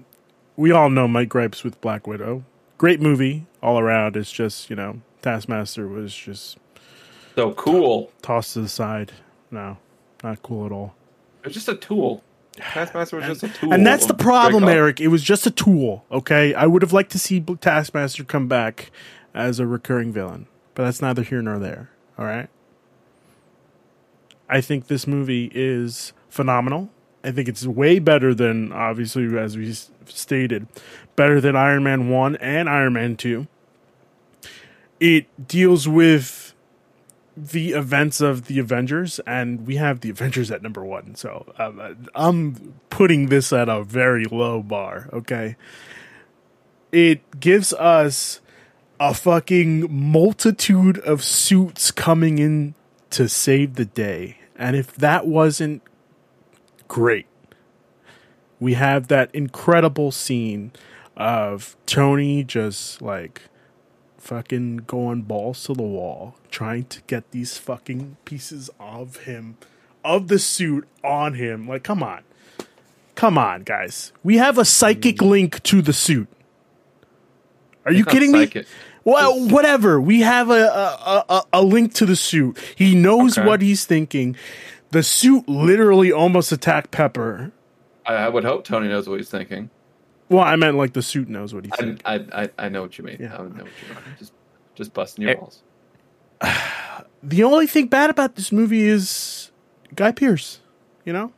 we all know my gripes with Black Widow. Great movie all around. It's just, you know, Taskmaster was just so cool. T- tossed to the side. No, not cool at all. It was just a tool. Taskmaster was and, just a tool. And that's the problem, Eric. It was just a tool, okay? I would have liked to see Taskmaster come back as a recurring villain, but that's neither here nor there. All right. I think this movie is phenomenal. I think it's way better than, obviously, as we stated, better than Iron Man one and Iron Man two. It deals with the events of the Avengers, and we have the Avengers at number one. So um, I'm putting this at a very low bar, okay? It gives us a fucking multitude of suits coming in to save the day. And if that wasn't great, we have that incredible scene of Tony just like fucking going balls to the wall, trying to get these fucking pieces of him, of the suit on him. Like, come on. Come on, guys. We have a psychic link to the suit. Are you kidding me? Psychic. Well, whatever. We have a a, a, a link to the suit. He knows okay. what he's thinking. The suit literally almost attacked Pepper. I, I would hope Tony knows what he's thinking. Well, I meant like the suit knows what he's thinking. I I, I know what you mean. Yeah. I know what you mean. Just just busting your it, balls. The only thing bad about this movie is Guy Pearce. You know,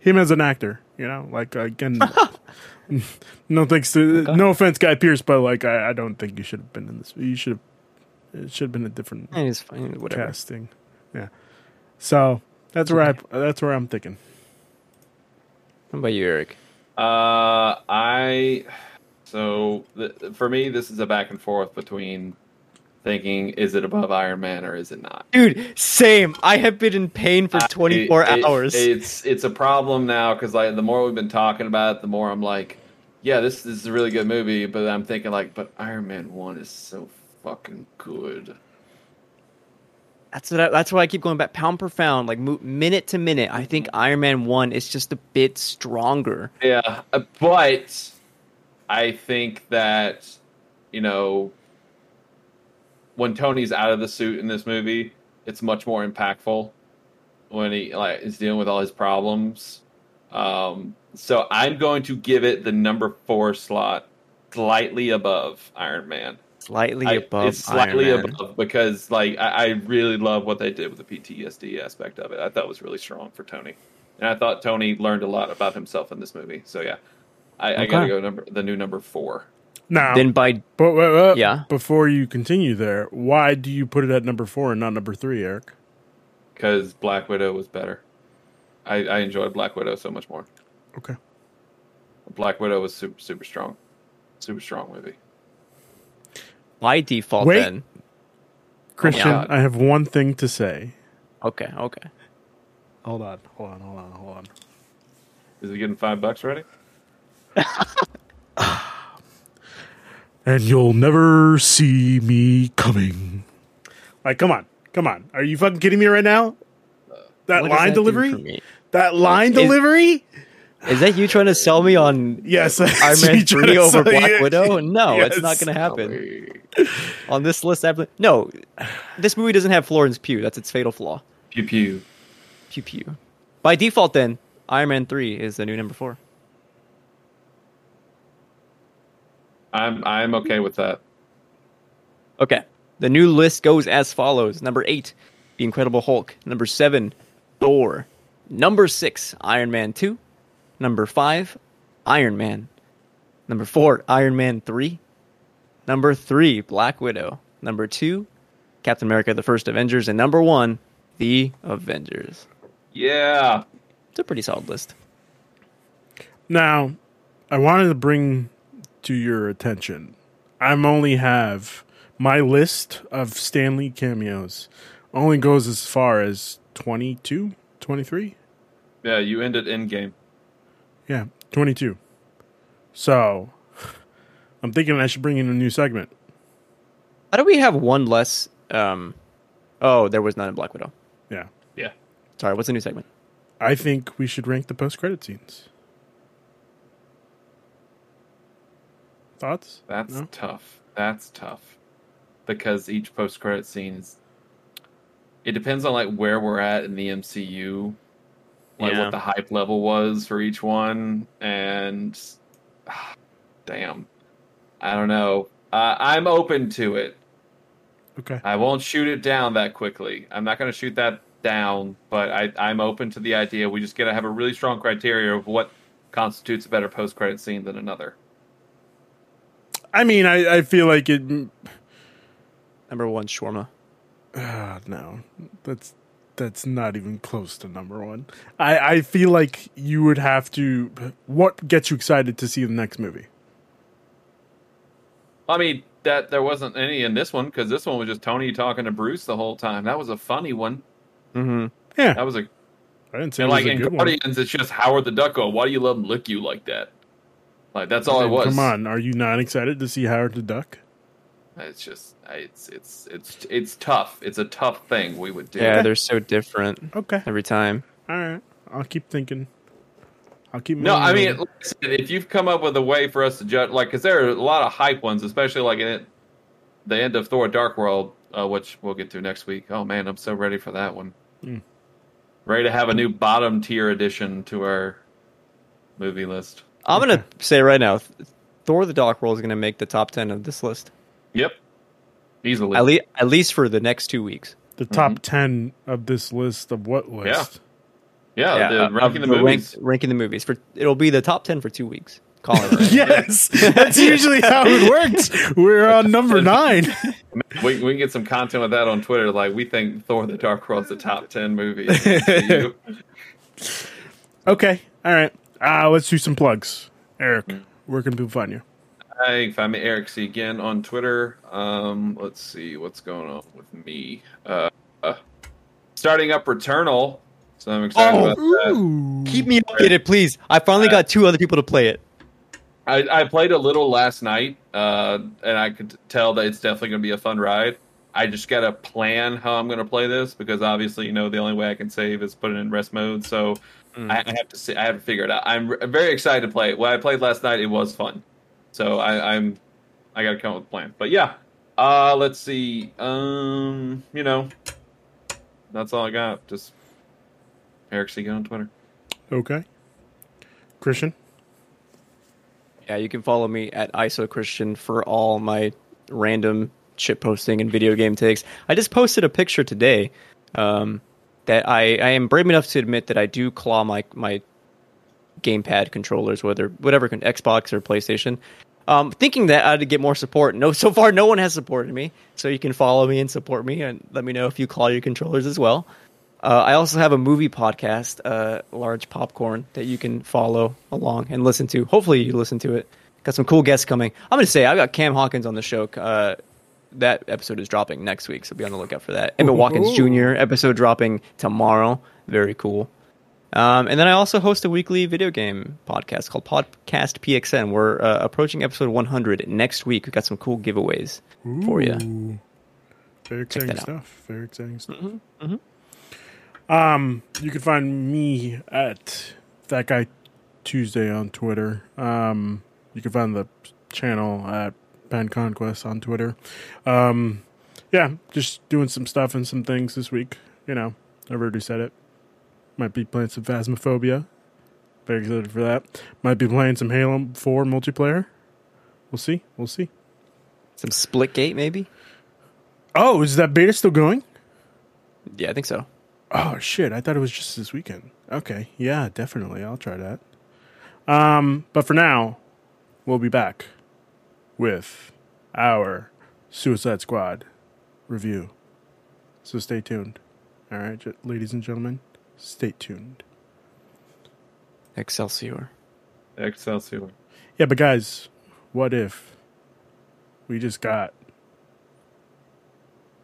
him as an actor. You know, like again. No thanks to okay. no offense, Guy Pearce, but like I, I don't think you should have been in this. You should have. It should have been a different it's fine, whatever. casting. Yeah, so that's okay. where I. That's where I'm thinking. How about you, Eric? Uh, I. So the, for me, this is a back and forth between thinking: is it above Iron Man or is it not? Dude, same. I have been in pain for twenty-four I, it, hours. It, it's it's a problem now because like the more we've been talking about it, the more I'm like. Yeah, this, this is a really good movie, but I'm thinking like, but Iron Man One is so fucking good. That's what I, that's why I keep going back pound per pound, like minute to minute. I think Iron Man One is just a bit stronger. Yeah, but I think that you know when Tony's out of the suit in this movie, it's much more impactful when he like is dealing with all his problems. Um, so I'm going to give it the number four slot, slightly above Iron Man. Slightly I, above it's slightly Iron above Man. Because like I, I really love what they did with the P T S D aspect of it. I thought it was really strong for Tony, and I thought Tony learned a lot about himself in this movie. So yeah, I, okay. I gotta go number the new number four. Now then by but wait, wait, yeah. Before you continue there, why do you put it at number four and not number three, Eric? Because Black Widow was better. I, I enjoyed Black Widow so much more. Okay. Black Widow was super, super strong. Super strong movie. By default, Wait. then. Christian, oh I have one thing to say. Okay, okay. Hold on, hold on, hold on, hold on. Is he getting five bucks ready? And you'll never see me coming. Like, come on, come on. Are you fucking kidding me right now? That what line that delivery? That line is, delivery? Is that you trying to sell me on yes, Iron Man three over Black you. Widow? No, yes. It's not going to happen. On this list, no. This movie doesn't have Florence Pugh. That's its fatal flaw. Pew pew. Pew pew. By default, then, Iron Man three is the new number four. I'm I'm okay with that. Okay. The new list goes as follows. Number eight, The Incredible Hulk. Number seven, Thor. Number six, Iron Man two. Number five, Iron Man. Number four, Iron Man three. Number three, Black Widow. Number two, Captain America, the First Avengers. And number one, The Avengers. Yeah. It's a pretty solid list. Now, I wanted to bring to your attention, I only have my list of Stan Lee cameos only goes as far as twenty-two. twenty-three? Yeah, you ended Endgame. Yeah, twenty-two. So, I'm thinking I should bring in a new segment. How do we have one less? Um, oh, there was none in Black Widow. Yeah. Yeah. Sorry, what's the new segment? I think we should rank the post-credit scenes. Thoughts? That's no? tough. That's tough. Because each post-credit scene is... It depends on like where we're at in the M C U, like yeah. what the hype level was for each one, and ah, damn, I don't know. Uh, I'm open to it. Okay, I won't shoot it down that quickly. I'm not going to shoot that down, but I, I'm open to the idea. We just got to have a really strong criteria of what constitutes a better post-credit scene than another. I mean, I, I feel like it. Number one, shawarma. Uh, no, that's that's not even close to number one. I, I feel like you would have to... What gets you excited to see the next movie? I mean, that there wasn't any in this one, because this one was just Tony talking to Bruce the whole time. That was a funny one. Mm-hmm. Yeah. That was a... I didn't say it was like, a good Guardians, one. In Guardians, it's just Howard the Duck going, why do you let him lick you like that? Like, that's all I mean, it was. Come on, are you not excited to see Howard the Duck? It's just, it's, it's, it's, it's tough. It's a tough thing we would do. Yeah, they're so different. Okay. Every time. All right. I'll keep thinking. I'll keep. No, I mean, like I said, if you've come up with a way for us to judge, like, because there are a lot of hype ones, especially like in it, the end of Thor: Dark World, uh, which we'll get to next week. Oh man, I'm so ready for that one. Mm. Ready to have a new bottom tier addition to our movie list. I'm okay. gonna say right now, Thor: The Dark World is gonna make the top ten of this list. Yep, easily. At, le- at least for the next two weeks. The top mm-hmm. ten of this list of what list? Yeah, yeah. yeah the, ranking the movies. Rank, ranking the movies for it'll be the top ten for two weeks. Colin, right? Yes, that's usually how it works. We're on number nine. We, we can get some content with that on Twitter. Like, we think Thor: The Dark World's the top ten movie. Okay, all right. Uh, let's do some plugs. Eric, mm-hmm. where can people find you? I can find me Eric C. Ginn on Twitter. Um, let's see what's going on with me. Uh, uh, starting up Returnal, so I'm excited oh, about ooh. that. Keep me updated, please. I finally uh, got two other people to play it. I, I played a little last night, uh, and I could tell that it's definitely going to be a fun ride. I just got to plan how I'm going to play this because obviously, you know, the only way I can save is put it in rest mode. So mm. I, I have to see, I have to figure it out. I'm re- very excited to play it. When I played last night, it was fun. So I, I'm, I got to come up with a plan. But yeah, uh, let's see. Um, you know, that's all I got. Just Eric C. on Twitter. Okay, Christian. Yeah, you can follow me at I S O Christian for all my random shit posting and video game takes. I just posted a picture today um, that I, I am brave enough to admit that I do claw my my. gamepad controllers, whether whatever Xbox or PlayStation, um thinking that I'd get more support. No, so far no one has supported me, so you can follow me and support me and let me know if you claw your controllers as well. uh, I also have a movie podcast, uh Large Popcorn, that you can follow along and listen to. Hopefully you listen to it. Got some cool guests coming. I'm gonna say I've got Cam Hawkins on the show. Uh that episode is dropping next week, so be on the lookout for that. Emmett Watkins Junior episode dropping tomorrow. Very cool. Um, and then I also host a weekly video game podcast called Podcast P X N. We're uh, approaching episode one hundred next week. We've got some cool giveaways Ooh. for you. Very exciting stuff. Very exciting stuff. Mm-hmm. Mm-hmm. Um, you can find me at That Guy Tuesday on Twitter. Um, you can find the channel at Pen Conquest on Twitter. Um, yeah, just doing some stuff and some things this week. You know, I've already said it. Might be playing some Phasmophobia. Very excited for that. Might be playing some Halo four multiplayer. We'll see. We'll see. Some Splitgate, maybe? Oh, is that beta still going? Yeah, I think so. Oh, shit. I thought it was just this weekend. Okay. Yeah, definitely. I'll try that. Um, but for now, we'll be back with our Suicide Squad review. So stay tuned. All right, ladies and gentlemen. Stay tuned. Excelsior. Excelsior. Yeah, but guys, what if we just got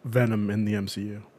Venom in the M C U?